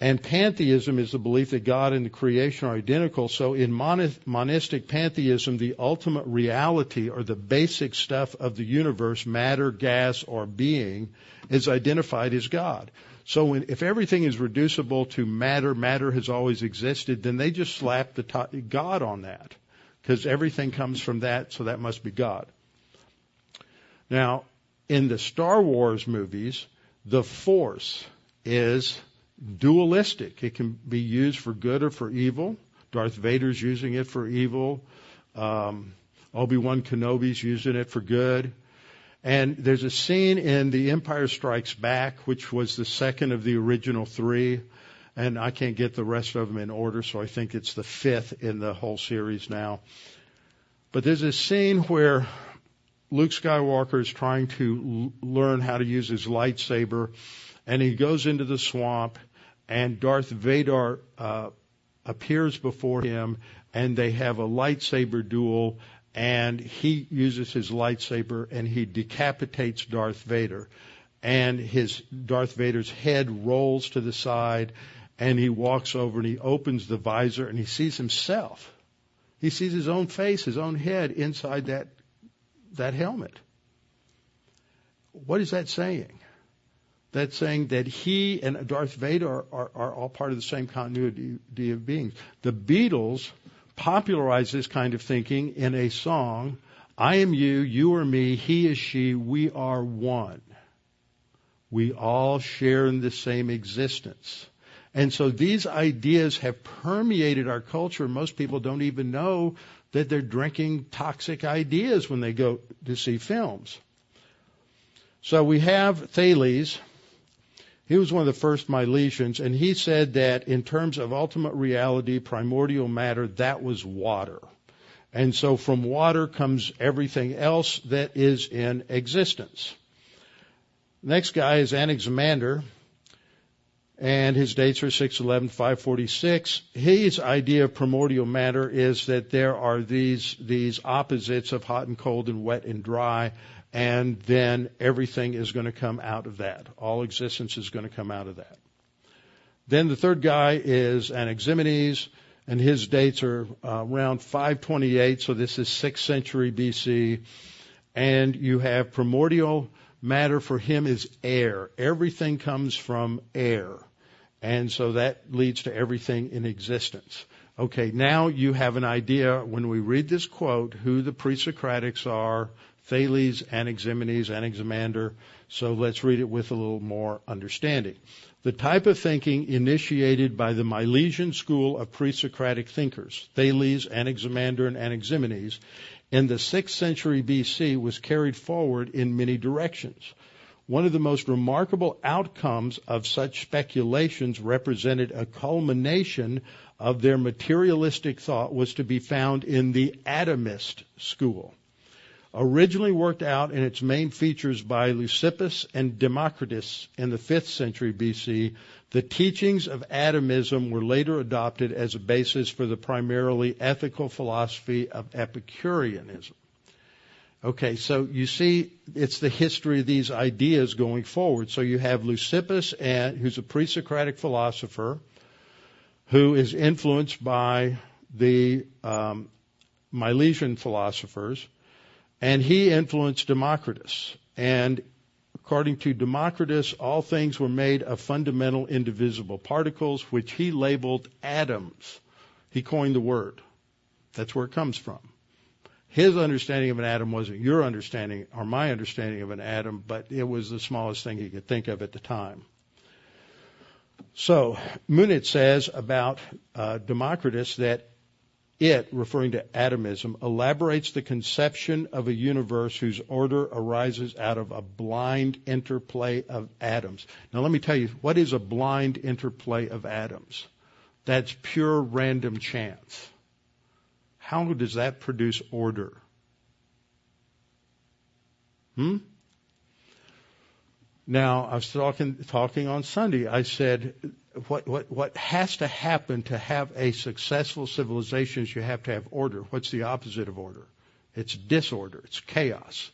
and pantheism is the belief that God and the creation are identical. So in monistic pantheism, the ultimate reality or the basic stuff of the universe, matter, gas, or being, is identified as God. So when, if everything is reducible to matter, matter has always existed, then they just slap the top, God on that, because everything comes from that, so that must be God. Now, in the Star Wars movies, the Force is dualistic. It can be used for good or for evil. Darth Vader's using it for evil. Um, Obi-Wan Kenobi's using it for good. And there's a scene in The Empire Strikes Back, which was the second of the original three, and I can't get the rest of them in order, so I think it's the fifth in the whole series now. But there's a scene where Luke Skywalker is trying to l- learn how to use his lightsaber, and he goes into the swamp, and Darth Vader uh, appears before him, and they have a lightsaber duel, and he uses his lightsaber, and he decapitates Darth Vader. And his Darth Vader's head rolls to the side, and he walks over, and he opens the visor, and he sees himself. He sees his own face, his own head inside that that helmet. What is that saying? That's saying that he and Darth Vader are, are, are all part of the same continuity of beings. The Beatles popularized this kind of thinking in a song, I am you, you are me, he is she, we are one. We all share in the same existence. And so these ideas have permeated our culture. Most people don't even know that they're drinking toxic ideas when they go to see films. So we have Thales. He was one of the first Milesians, and he said that in terms of ultimate reality, primordial matter, that was water. And so from water comes everything else that is in existence. Next guy is Anaximander, and his dates are six eleven to five forty-six. His idea of primordial matter is that there are these these opposites of hot and cold and wet and dry, and then everything is going to come out of that. All existence is going to come out of that. Then the third guy is Anaximenes, and his dates are uh, around five twenty-eight, so this is sixth century B C, and you have primordial matter for him is air. Everything comes from air. And so that leads to everything in existence. Okay, now you have an idea, when we read this quote, who the pre-Socratics are, Thales, Anaximenes, Anaximander. So let's read it with a little more understanding. The type of thinking initiated by the Milesian school of pre-Socratic thinkers, Thales, Anaximander, and Anaximenes, in the sixth century B C was carried forward in many directions. One of the most remarkable outcomes of such speculations represented a culmination of their materialistic thought was to be found in the atomist school. Originally worked out in its main features by Leucippus and Democritus in the fifth century B C, the teachings of atomism were later adopted as a basis for the primarily ethical philosophy of Epicureanism. Okay, so you see it's the history of these ideas going forward. So you have Leucippus, and, who's a pre-Socratic philosopher, who is influenced by the um, Milesian philosophers, and he influenced Democritus. And according to Democritus, all things were made of fundamental indivisible particles, which he labeled atoms. He coined the word. That's where it comes from. His understanding of an atom wasn't your understanding or my understanding of an atom, but it was the smallest thing he could think of at the time. So Munit says about uh, Democritus that it, referring to atomism, elaborates the conception of a universe whose order arises out of a blind interplay of atoms. Now let me tell you, what is a blind interplay of atoms? That's pure random chance. How does that produce order? Hmm? Now, I was talking, talking on Sunday. I said, What, what, what has to happen to have a successful civilization is you have to have order. What's the opposite of order? It's disorder. It's chaos.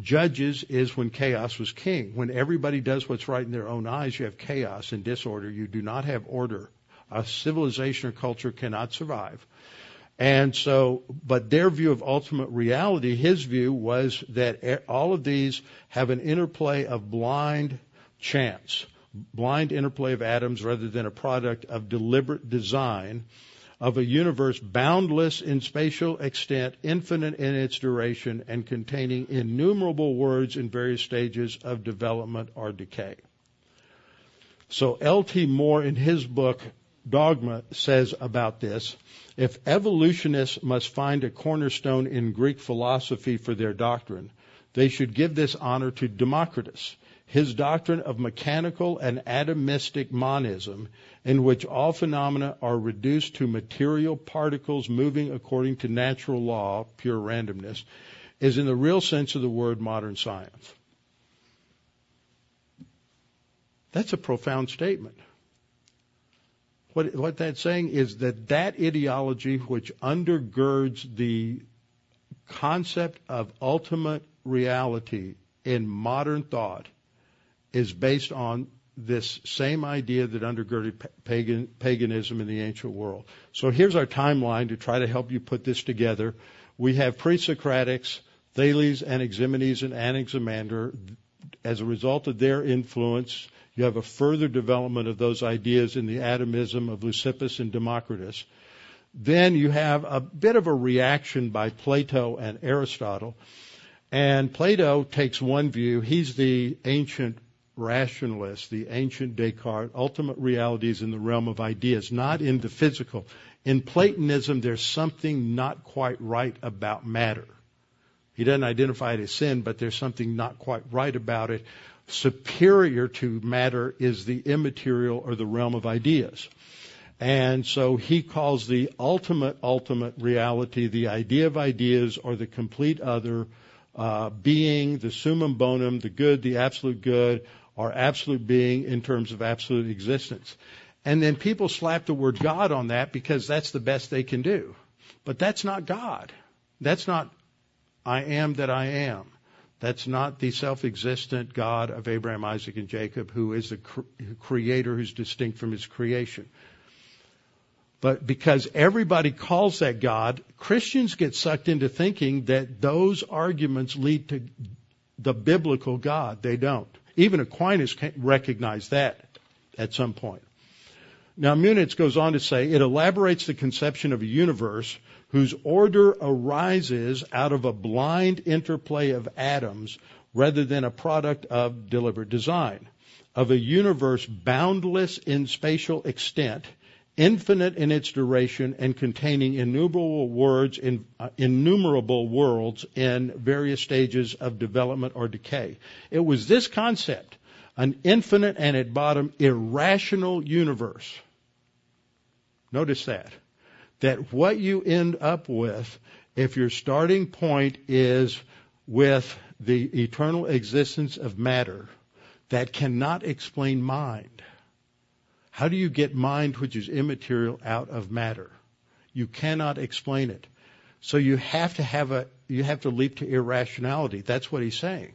Judges is when chaos was king. When everybody does what's right in their own eyes, you have chaos and disorder. You do not have order. A civilization or culture cannot survive. And so, but their view of ultimate reality, his view was that all of these have an interplay of blind chance. Blind interplay of atoms rather than a product of deliberate design of a universe boundless in spatial extent, infinite in its duration, and containing innumerable worlds in various stages of development or decay. So L T Moore in his book Dogma says about this, if evolutionists must find a cornerstone in Greek philosophy for their doctrine, they should give this honor to Democritus. His doctrine of mechanical and atomistic monism, in which all phenomena are reduced to material particles moving according to natural law, pure randomness, is in the real sense of the word modern science. That's a profound statement. What, what that's saying is that that ideology which undergirds the concept of ultimate reality in modern thought is based on this same idea that undergirded pagan, paganism in the ancient world. So here's our timeline to try to help you put this together. We have pre-Socratics, Thales, Anaximenes, and Anaximander. As a result of their influence, you have a further development of those ideas in the atomism of Leucippus and Democritus. Then you have a bit of a reaction by Plato and Aristotle. And Plato takes one view. He's the ancient rationalist, the ancient Descartes. Ultimate reality is in the realm of ideas, not in the physical. In Platonism, there's something not quite right about matter. He doesn't identify it as sin, but there's something not quite right about it. superior to matter is the immaterial or the realm of ideas. And so he calls the ultimate, ultimate reality the idea of ideas or the complete other, uh, being, the summum bonum, the good, the absolute good, or absolute being in terms of absolute existence. And then people slap the word God on that because that's the best they can do. But that's not God. That's not I am that I am. That's not the self-existent God of Abraham, Isaac, and Jacob, who is the cre- creator who's distinct from his creation. But because everybody calls that God, Christians get sucked into thinking that those arguments lead to the biblical God. They don't. Even Aquinas recognized that at some point. Now, Munitz goes on to say, it elaborates the conception of a universe whose order arises out of a blind interplay of atoms rather than a product of deliberate design, of a universe boundless in spatial extent, infinite in its duration, and containing innumerable words in uh, innumerable worlds in various stages of development or decay. It was this concept, an infinite and at bottom irrational universe. Notice that, that what you end up with, if your starting point is with the eternal existence of matter, that cannot explain mind. How do you get mind, which is immaterial, out of matter? You cannot explain it. So you have to have a, you have to leap to irrationality. That's what he's saying.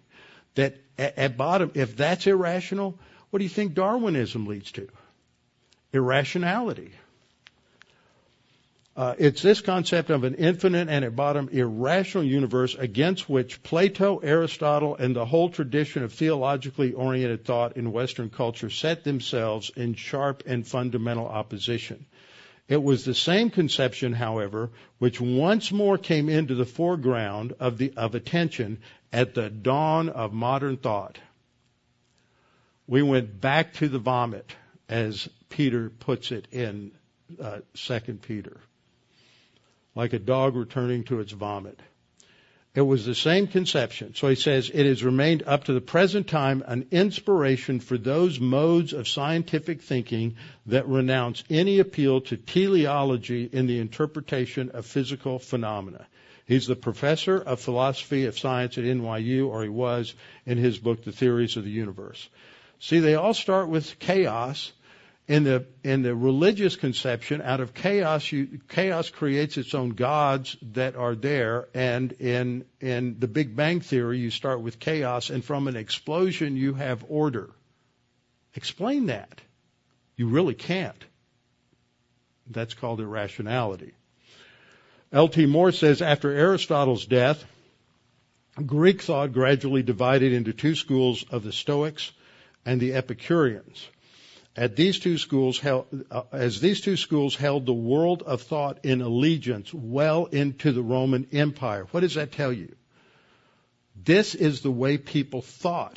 That at, at bottom, if that's irrational, what do you think Darwinism leads to? Irrationality. Uh, it's this concept of an infinite and at bottom irrational universe against which Plato, Aristotle, and the whole tradition of theologically oriented thought in Western culture set themselves in sharp and fundamental opposition. It was the same conception, however, which once more came into the foreground of the of attention at the dawn of modern thought. We went back to the vomit, as Peter puts it in uh, Second Peter. Like a dog returning to its vomit. It was the same conception. So he says, it has remained up to the present time an inspiration for those modes of scientific thinking that renounce any appeal to teleology in the interpretation of physical phenomena. He's the professor of philosophy of science at N Y U, or he was, in his book, The Theories of the Universe. See, they all start with chaos. In the in the religious conception, out of chaos, you, chaos creates its own gods that are there. And in in the Big Bang Theory, you start with chaos, and from an explosion, you have order. Explain that. You really can't. That's called irrationality. L T Moore says, after Aristotle's death, Greek thought gradually divided into two schools of the Stoics and the Epicureans. At these two schools held, uh, as these two schools held the world of thought in allegiance well into the Roman Empire. What does that tell you? This is the way people thought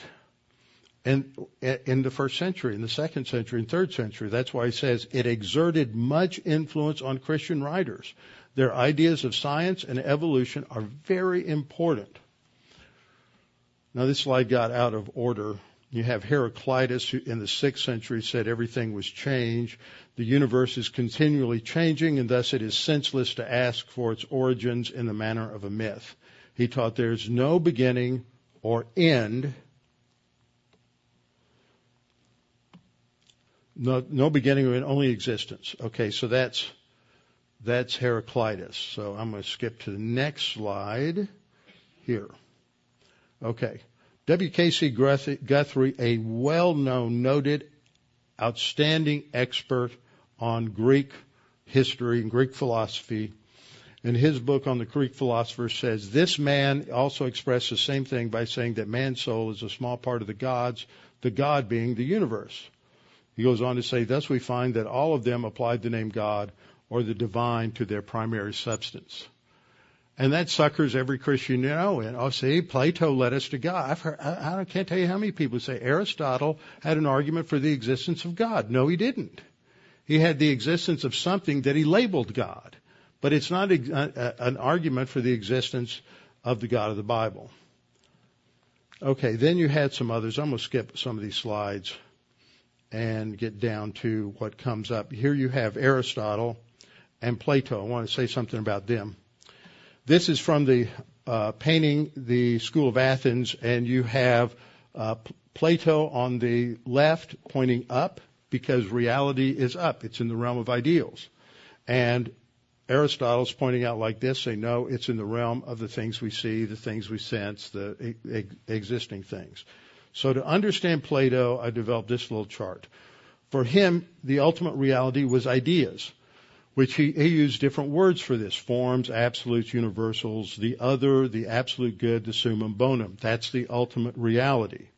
in, in the first century, in the second century, and third century. That's why he says it exerted much influence on Christian writers. Their ideas of science and evolution are very important. Now, this slide got out of order. You have Heraclitus, who in the sixth century said everything was change. The universe is continually changing, and thus it is senseless to ask for its origins in the manner of a myth. He taught there is no beginning or end, no, no beginning or end, only existence. Okay, so that's that's Heraclitus. So I'm going to skip to the next slide here. Okay. W K C Guthrie, a well-known, noted, outstanding expert on Greek history and Greek philosophy, in his book on the Greek philosopher says, this man also expressed the same thing by saying that man's soul is a small part of the gods, the God being the universe. He goes on to say, thus we find that all of them applied the name God or the divine to their primary substance. And that suckers every Christian you know. And oh, see, Plato led us to God. I've heard, I, I can't tell you how many people say Aristotle had an argument for the existence of God. No, he didn't. He had the existence of something that he labeled God. But it's not a, a, an argument for the existence of the God of the Bible. Okay, then you had some others. I'm going to skip some of these slides and get down to what comes up. Here you have Aristotle and Plato. I want to say something about them. This is from the uh, painting, the School of Athens, and you have uh, Plato on the left pointing up because reality is up. It's in the realm of ideals. And Aristotle's pointing out like this, saying, no, it's in the realm of the things we see, the things we sense, the ex- existing things. So to understand Plato, I developed this little chart. For him, the ultimate reality was ideas, which he, he used different words for this, forms, absolutes, universals, the other, the absolute good, the summum bonum. That's the ultimate reality.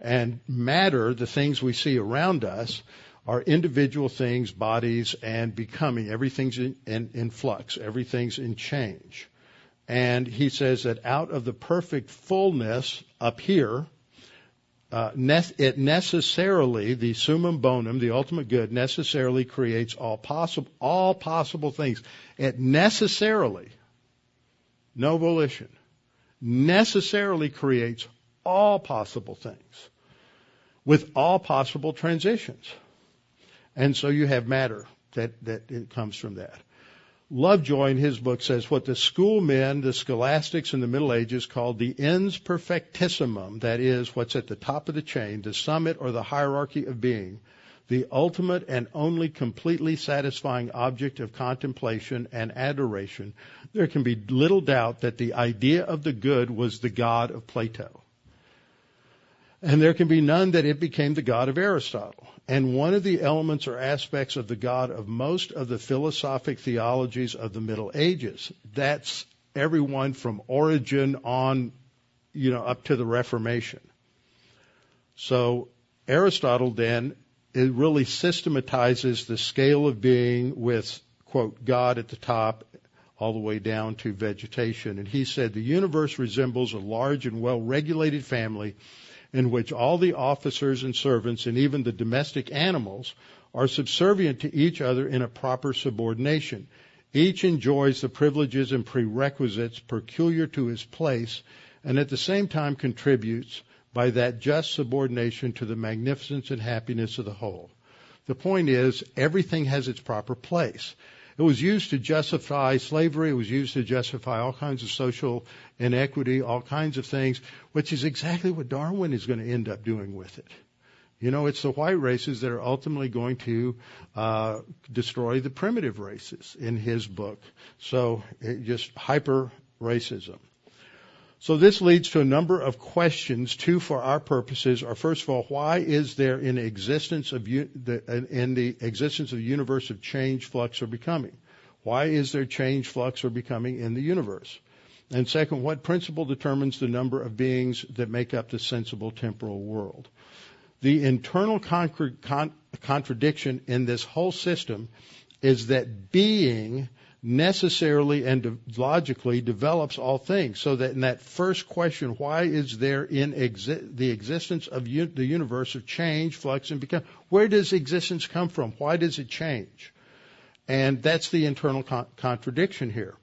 And matter, the things we see around us, are individual things, bodies, and becoming. Everything's in, in, in flux. Everything's in change. And he says that out of the perfect fullness up here, uh, ne- it necessarily, the summum bonum, the ultimate good, necessarily creates all possible all possible things. It necessarily, no volition, necessarily creates all possible things with all possible transitions. And so you have matter that, that it comes from that. Lovejoy in his book says what the schoolmen, the scholastics in the Middle Ages called the ens perfectissimum, that is what's at the top of the chain, the summit or the hierarchy of being, the ultimate and only completely satisfying object of contemplation and adoration. There can be little doubt that the idea of the good was the God of Plato. And there can be none that it became the God of Aristotle. And one of the elements or aspects of the God of most of the philosophic theologies of the Middle Ages. That's everyone from Origen on, you know, up to the Reformation. So Aristotle then, it really systematizes the scale of being with, quote, God at the top all the way down to vegetation. And he said the universe resembles a large and well-regulated family in which all the officers and servants and even the domestic animals are subservient to each other in a proper subordination. Each enjoys the privileges and prerequisites peculiar to his place and at the same time contributes by that just subordination to the magnificence and happiness of the whole. The point is, everything has its proper place. It was used to justify slavery. It was used to justify all kinds of social inequity, all kinds of things, which is exactly what Darwin is going to end up doing with it. You know, it's the white races that are ultimately going to uh, destroy the primitive races in his book. So it just hyper racism. So this leads to a number of questions. Two for our purposes are, first of all, why is there in existence of in the existence of the universe of change, flux, or becoming? Why is there change, flux, or becoming in the universe? And second, what principle determines the number of beings that make up the sensible temporal world? The internal con- con- contradiction in this whole system is that being necessarily and de- logically develops all things. So that in that first question, why is there in exi- the existence of u- the universe of change, flux, and become? Where does existence come from? Why does it change? And that's the internal con- contradiction here.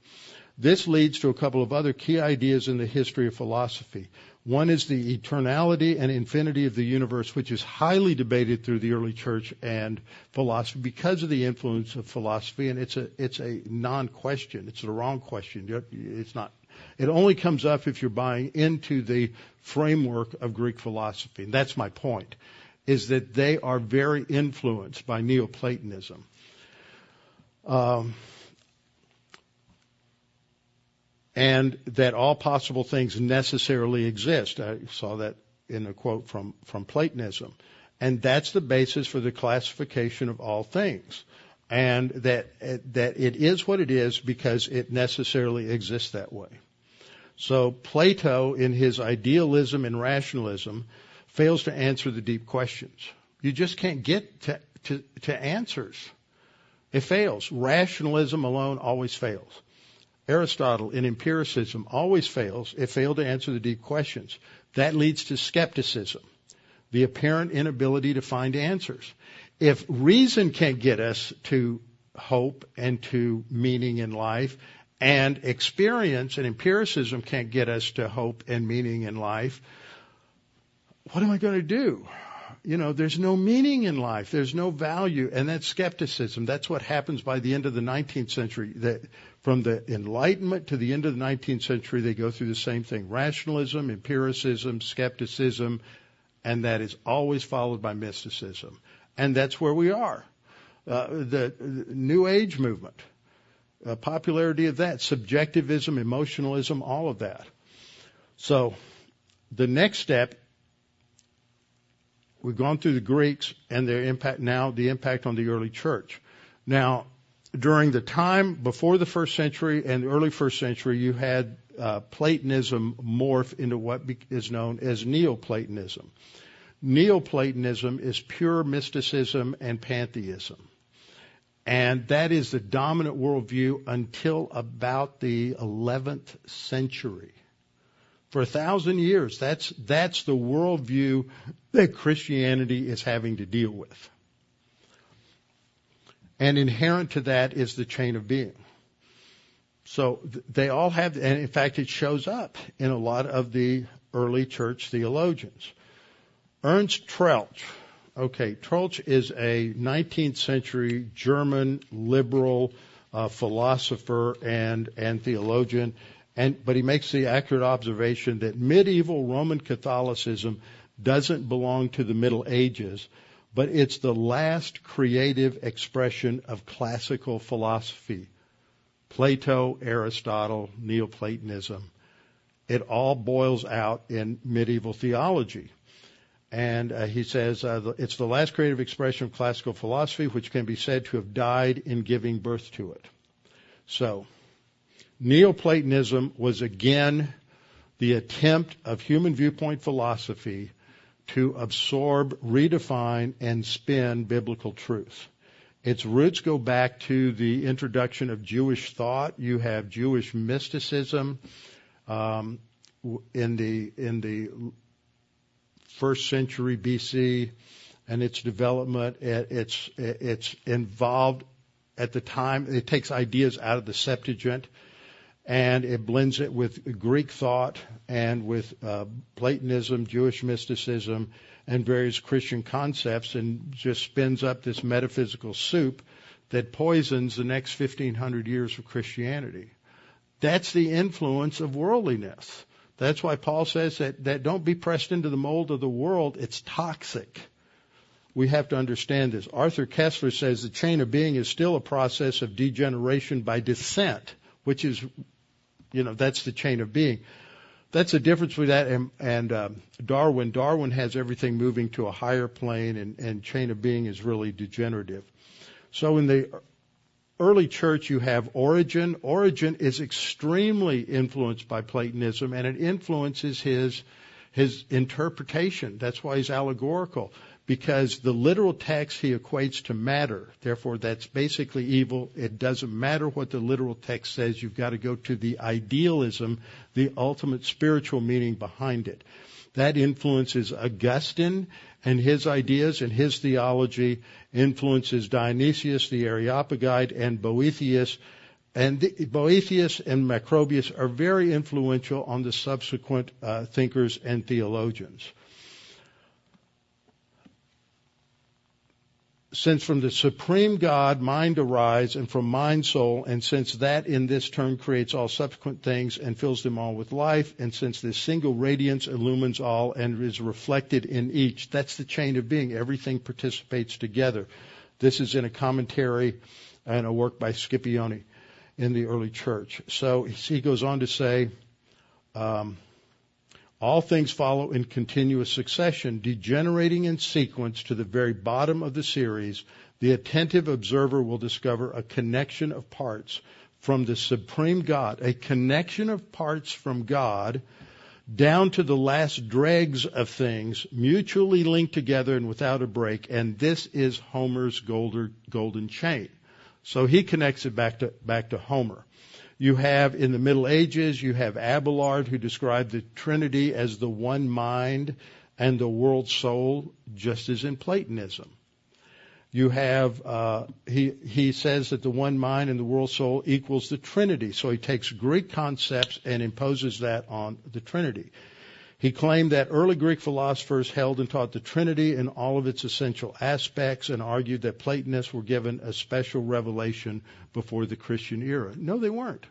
This leads to a couple of other key ideas in the history of philosophy. One is the eternality and infinity of the universe, which is highly debated through the early church and philosophy because of the influence of philosophy. And it's a it's a non-question. It's the wrong question. It's not. It only comes up if you're buying into the framework of Greek philosophy. And that's my point, is that they are very influenced by Neoplatonism. Um. And that all possible things necessarily exist. I saw that in a quote from, from Platonism. And that's the basis for the classification of all things. And that that it is what it is because it necessarily exists that way. So Plato, in his idealism and rationalism, fails to answer the deep questions. You just can't get to, to, to answers. It fails. Rationalism alone always fails. Aristotle, in empiricism, always fails. It failed to answer the deep questions. That leads to skepticism, the apparent inability to find answers. If reason can't get us to hope and to meaning in life, and experience and empiricism can't get us to hope and meaning in life, what am I going to do? You know, there's no meaning in life. There's no value. And that's skepticism. That's what happens by the end of the nineteenth century. That from the Enlightenment to the end of the nineteenth century, they go through the same thing. Rationalism, empiricism, skepticism, and that is always followed by mysticism. And that's where we are. Uh, the, the New Age movement, uh, popularity of that, subjectivism, emotionalism, all of that. So the next step, we've gone through the Greeks and their impact, now the impact on the early church. Now, during the time before the first century and the early first century, you had uh, Platonism morph into what is known as Neoplatonism. Neoplatonism is pure mysticism and pantheism. And that is the dominant worldview until about the eleventh century. For a thousand years, that's that's the worldview that Christianity is having to deal with. And inherent to that is the chain of being. So they all have, and in fact, it shows up in a lot of the early church theologians. Ernst Treltsch. Okay, Treltsch is a nineteenth century German liberal uh, philosopher and and theologian. And, but he makes the accurate observation that medieval Roman Catholicism doesn't belong to the Middle Ages, but it's the last creative expression of classical philosophy. Plato, Aristotle, Neoplatonism. It all boils out in medieval theology. And uh, he says uh, the, it's the last creative expression of classical philosophy, which can be said to have died in giving birth to it. So Neoplatonism was again the attempt of human viewpoint philosophy to absorb, redefine, and spin biblical truth. Its roots go back to the introduction of Jewish thought. You have Jewish mysticism um, in the in the first century B C, and its development. It's it's involved at the time. It takes ideas out of the Septuagint, and it blends it with Greek thought and with uh, Platonism, Jewish mysticism, and various Christian concepts, and just spins up this metaphysical soup that poisons the next fifteen hundred years of Christianity. That's the influence of worldliness. That's why Paul says that, that don't be pressed into the mold of the world. It's toxic. We have to understand this. Arthur Koestler says the chain of being is still a process of degeneration by descent, which is, you know, that's the chain of being. That's the difference with that and, and um, Darwin. Darwin has everything moving to a higher plane, and, and chain of being is really degenerative. So in the early church, you have Origen. Origen is extremely influenced by Platonism, and it influences his his interpretation. That's why he's allegorical, because the literal text he equates to matter. Therefore, that's basically evil. It doesn't matter what the literal text says. You've got to go to the idealism, the ultimate spiritual meaning behind it. That influences Augustine and his ideas and his theology, influences Dionysius the Areopagite and Boethius. And the, Boethius and Macrobius are very influential on the subsequent uh, thinkers and theologians. Since from the supreme God mind arises, and from mind soul, and since that in this turn creates all subsequent things and fills them all with life, and since this single radiance illumines all and is reflected in each. That's the chain of being. Everything participates together. This is in a commentary and a work by Scipione in the early church. So he goes on to say, um, all things follow in continuous succession, degenerating in sequence to the very bottom of the series. The attentive observer will discover a connection of parts from the supreme God, a connection of parts from God down to the last dregs of things, mutually linked together and without a break. And this is Homer's golden chain. So he connects it back to, back to Homer. You have, in the Middle Ages, you have Abelard, who described the Trinity as the one mind and the world soul, just as in Platonism. You have, uh, he, he says that the one mind and the world soul equals the Trinity. So he takes Greek concepts and imposes that on the Trinity. He claimed that early Greek philosophers held and taught the Trinity in all of its essential aspects and argued that Platonists were given a special revelation before the Christian era. No, they weren't.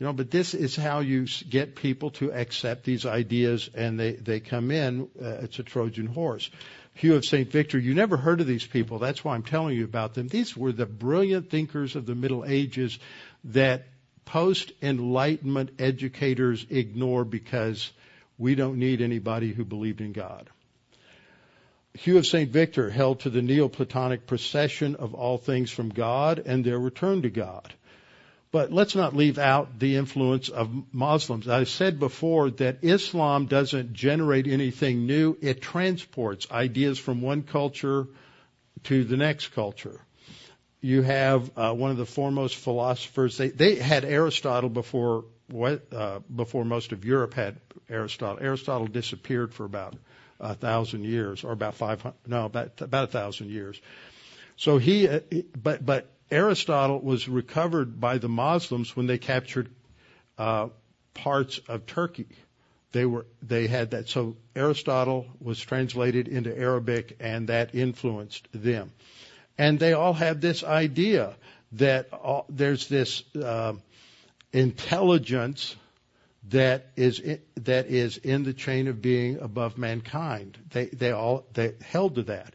You know, but this is how you get people to accept these ideas, and they, they come in. Uh, it's a Trojan horse. Hugh of Saint Victor, you never heard of these people. That's why I'm telling you about them. These were the brilliant thinkers of the Middle Ages that post-Enlightenment educators ignore because we don't need anybody who believed in God. Hugh of Saint Victor held to the Neoplatonic procession of all things from God and their return to God. But let's not leave out the influence of Muslims. I said before that Islam doesn't generate anything new. It transports ideas from one culture to the next culture. You have uh, one of the foremost philosophers. They, they had Aristotle before what, uh, before most of Europe had Aristotle. Aristotle disappeared for about a thousand years, or about five hundred. No, about about a thousand years. So he, uh, but but. Aristotle was recovered by the Muslims when they captured uh, parts of Turkey. They were they had that. So Aristotle was translated into Arabic, and that influenced them. And they all have this idea that all, there's this uh, intelligence that is in, that is in the chain of being above mankind. They they all they held to that.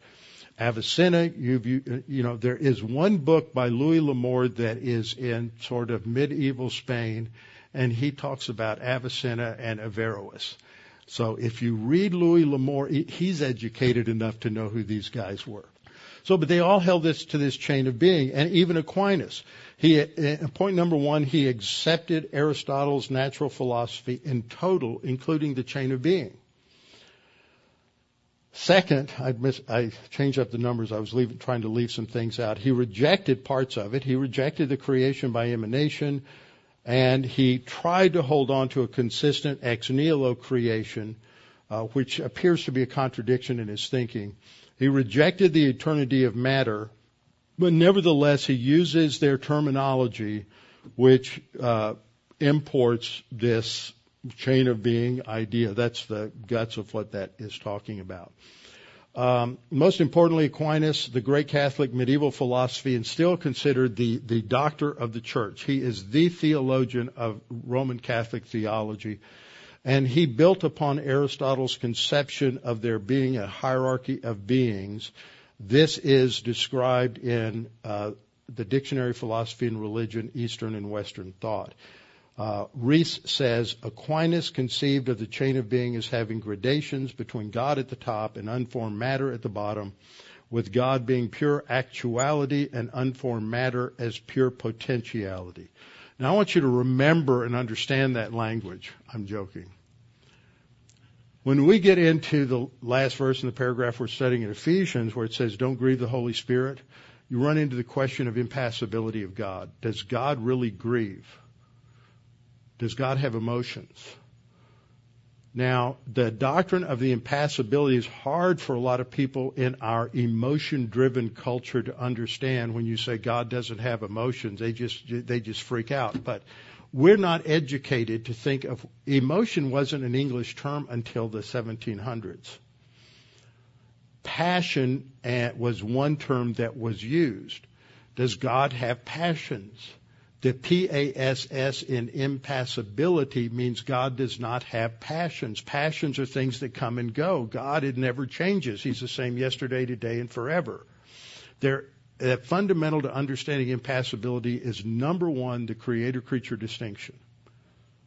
Avicenna, you've, you, you know, there is one book by Louis L'Amour that is in sort of medieval Spain, and he talks about Avicenna and Averroes. So if you read Louis L'Amour, he's educated enough to know who these guys were. So, but they all held this to this chain of being, and even Aquinas. He, point number one, he accepted Aristotle's natural philosophy in total, including the chain of being. Second, I, mis- I changed up the numbers. I was leaving, trying to leave some things out. He rejected parts of it. He rejected the creation by emanation, and he tried to hold on to a consistent ex nihilo creation, uh, which appears to be a contradiction in his thinking. He rejected the eternity of matter, but nevertheless he uses their terminology, which uh, imports this chain of being idea. That's the guts of what that is talking about. Um, most importantly, Aquinas, the great Catholic medieval philosophy, and still considered the, the doctor of the church. He is the theologian of Roman Catholic theology, and he built upon Aristotle's conception of there being a hierarchy of beings. This is described in uh, the Dictionary of Philosophy and Religion, Eastern and Western Thought. Uh, Reese says, Aquinas conceived of the chain of being as having gradations between God at the top and unformed matter at the bottom, with God being pure actuality and unformed matter as pure potentiality. Now, I want you to remember and understand that language. I'm joking. When we get into the last verse in the paragraph we're studying in Ephesians, where it says, don't grieve the Holy Spirit, you run into the question of impassibility of God. Does God really grieve? Does God have emotions? Now, the doctrine of the impassibility is hard for a lot of people in our emotion-driven culture to understand. When you say God doesn't have emotions, they just they just freak out. But we're not educated to think of emotion wasn't an English term until the seventeen hundreds. Passion was one term that was used. Does God have passions? The P A S S in impassibility means God does not have passions. Passions are things that come and go. God, it never changes. He's the same yesterday, today, and forever. There, that fundamental to understanding impassibility is, number one, the creator-creature distinction.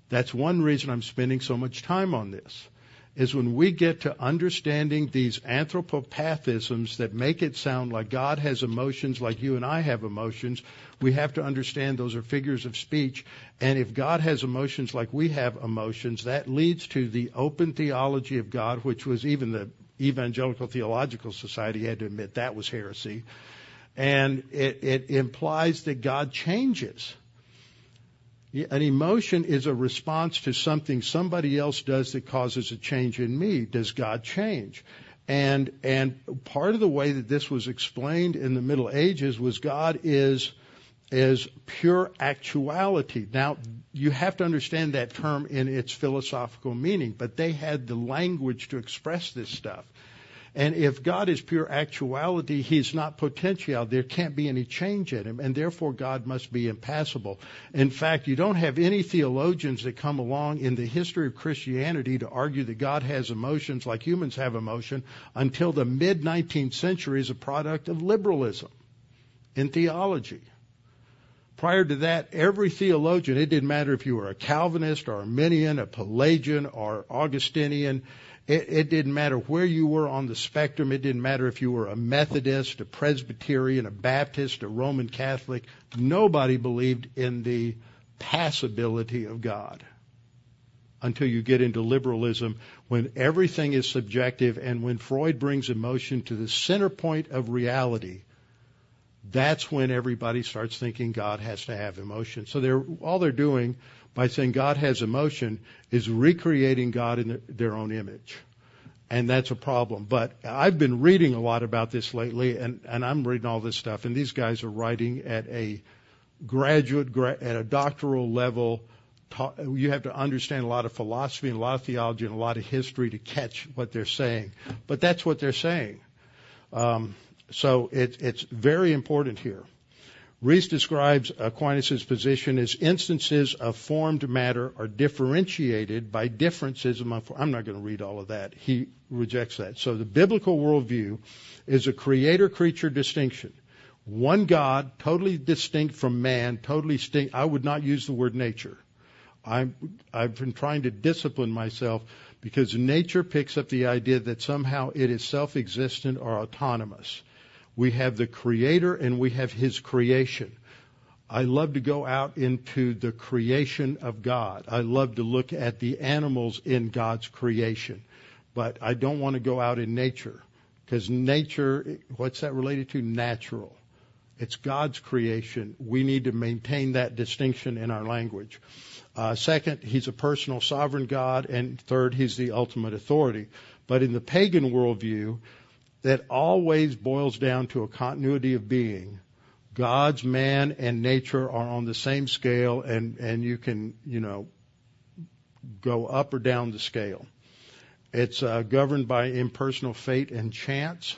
That's one reason I'm spending so much time on this, is when we get to understanding these anthropopathisms that make it sound like God has emotions like you and I have emotions, we have to understand those are figures of speech. And if God has emotions like we have emotions, that leads to the open theology of God, which was even the Evangelical Theological Society had to admit that was heresy. And it, it implies that God changes. An emotion is a response to something somebody else does that causes a change in me. Does God change? And and part of the way that this was explained in the Middle Ages was God is is pure actuality. Now, you have to understand that term in its philosophical meaning, but they had the language to express this stuff. And if God is pure actuality, he's not potential. There can't be any change in him, and therefore God must be impassible. In fact, you don't have any theologians that come along in the history of Christianity to argue that God has emotions like humans have emotion until the mid-nineteenth century is a product of liberalism in theology. Prior to that, every theologian, it didn't matter if you were a Calvinist or Arminian, a Pelagian or Augustinian, It, it didn't matter where you were on the spectrum. It didn't matter if you were a Methodist, a Presbyterian, a Baptist, a Roman Catholic. Nobody believed in the passibility of God until you get into liberalism, when everything is subjective and when Freud brings emotion to the center point of reality. That's when everybody starts thinking God has to have emotion. So they're all they're doing by saying God has emotion is recreating God in their own image. And that's a problem. But I've been reading a lot about this lately, and, and I'm reading all this stuff, and these guys are writing at a graduate, gra- at a doctoral level. Ta- you have to understand a lot of philosophy and a lot of theology and a lot of history to catch what they're saying. But that's what they're saying. Um, so it, it's very important here. Rees describes Aquinas' position as instances of formed matter are differentiated by differences among. I'm not going to read all of that. He rejects that. So the biblical worldview is a creator-creature distinction. One God, totally distinct from man, totally distinct. I would not use the word nature. I'm, I've been trying to discipline myself because nature picks up the idea that somehow it is self-existent or autonomous. We have the Creator and we have His creation. I love to go out into the creation of God. I love to look at the animals in God's creation. But I don't want to go out in nature, because nature, what's that related to? Natural. It's God's creation. We need to maintain that distinction in our language. Uh, second, He's a personal sovereign God. And third, He's the ultimate authority. But in the pagan worldview, that always boils down to a continuity of being. God's man and nature are on the same scale, and, and you can, you know, go up or down the scale. It's uh, governed by impersonal fate and chance.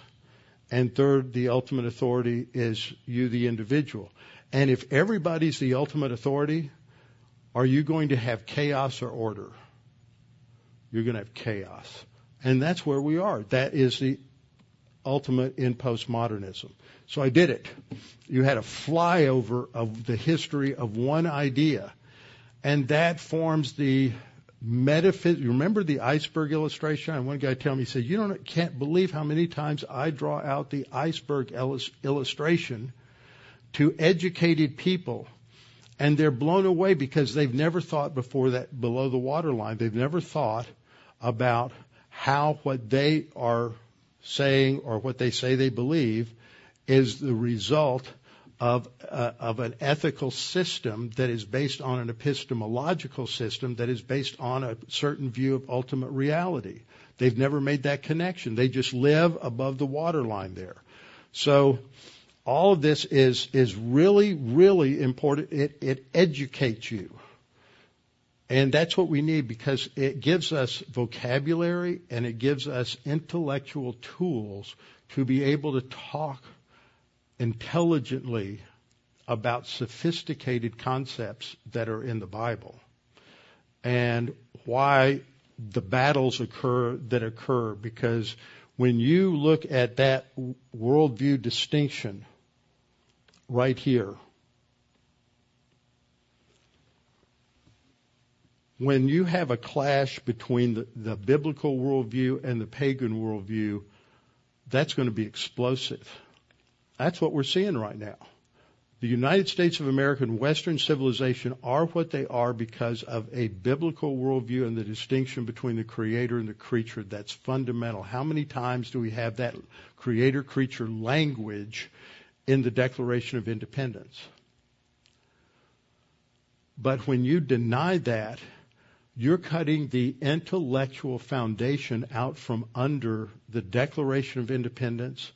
And third, the ultimate authority is you, the individual. And if everybody's the ultimate authority, are you going to have chaos or order? You're going to have chaos. And that's where we are. That is the ultimate in postmodernism. So I did it. You had a flyover of the history of one idea, and that forms the metaphysics. You remember the iceberg illustration? And one guy told me, he said, you don't can't believe how many times I draw out the iceberg illustration to educated people, and they're blown away because they've never thought before that below the waterline. They've never thought about how what they are saying or what they say they believe is the result of uh, of an ethical system that is based on an epistemological system that is based on a certain view of ultimate reality. They've never made that connection. They just live above the waterline there. So all of this is is really, really important. It, it educates you. And that's what we need, because it gives us vocabulary and it gives us intellectual tools to be able to talk intelligently about sophisticated concepts that are in the Bible and why the battles occur that occur. Because when you look at that worldview distinction right here, when you have a clash between the, the biblical worldview and the pagan worldview, that's going to be explosive. That's what we're seeing right now. The United States of America and Western civilization are what they are because of a biblical worldview and the distinction between the creator and the creature. That's fundamental. How many times do we have that creator-creature language in the Declaration of Independence? But when you deny that, you're cutting the intellectual foundation out from under the Declaration of Independence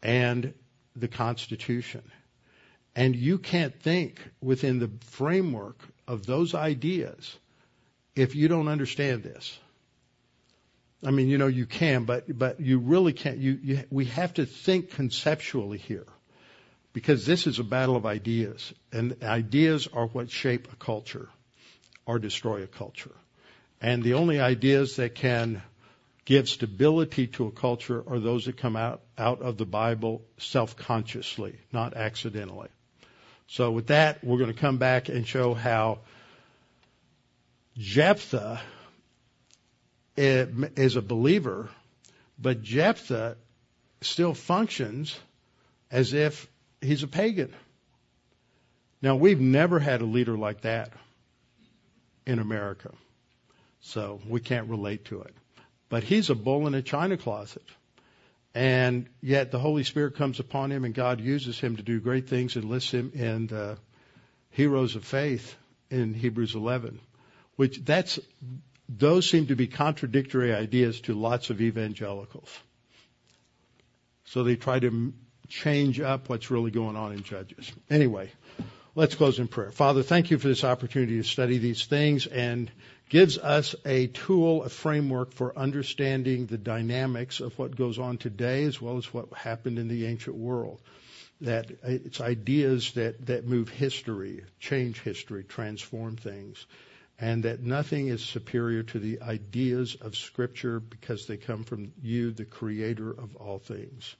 and the Constitution. And you can't think within the framework of those ideas if you don't understand this. I mean, you know, you can, but but you really can't. You, you we have to think conceptually here, because this is a battle of ideas, and ideas are what shape a culture or destroy a culture. And the only ideas that can give stability to a culture are those that come out, out of the Bible self-consciously, not accidentally. So with that, we're going to come back and show how Jephthah is a believer, but Jephthah still functions as if he's a pagan. Now, we've never had a leader like that in America, so we can't relate to it. But he's a bull in a china closet, and yet the Holy Spirit comes upon him, and God uses him to do great things and lists him in the heroes of faith in Hebrews eleven, which that's those seem to be contradictory ideas to lots of evangelicals. So they try to change up what's really going on in Judges. Anyway, let's close in prayer. Father, thank you for this opportunity to study these things, and gives us a tool, a framework for understanding the dynamics of what goes on today as well as what happened in the ancient world. That it's ideas that, that move history, change history, transform things, and that nothing is superior to the ideas of Scripture because they come from you, the Creator of all things.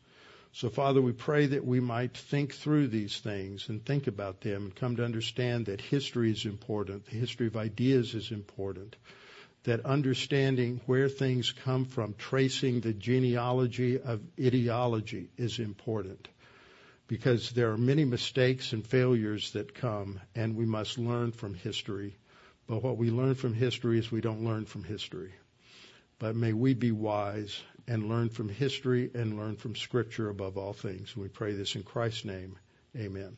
So, Father, we pray that we might think through these things and think about them and come to understand that history is important, the history of ideas is important, that understanding where things come from, tracing the genealogy of ideology is important, because there are many mistakes and failures that come, and we must learn from history. But what we learn from history is we don't learn from history. But may we be wise and learn from history and learn from Scripture above all things. We pray this in Christ's name. Amen.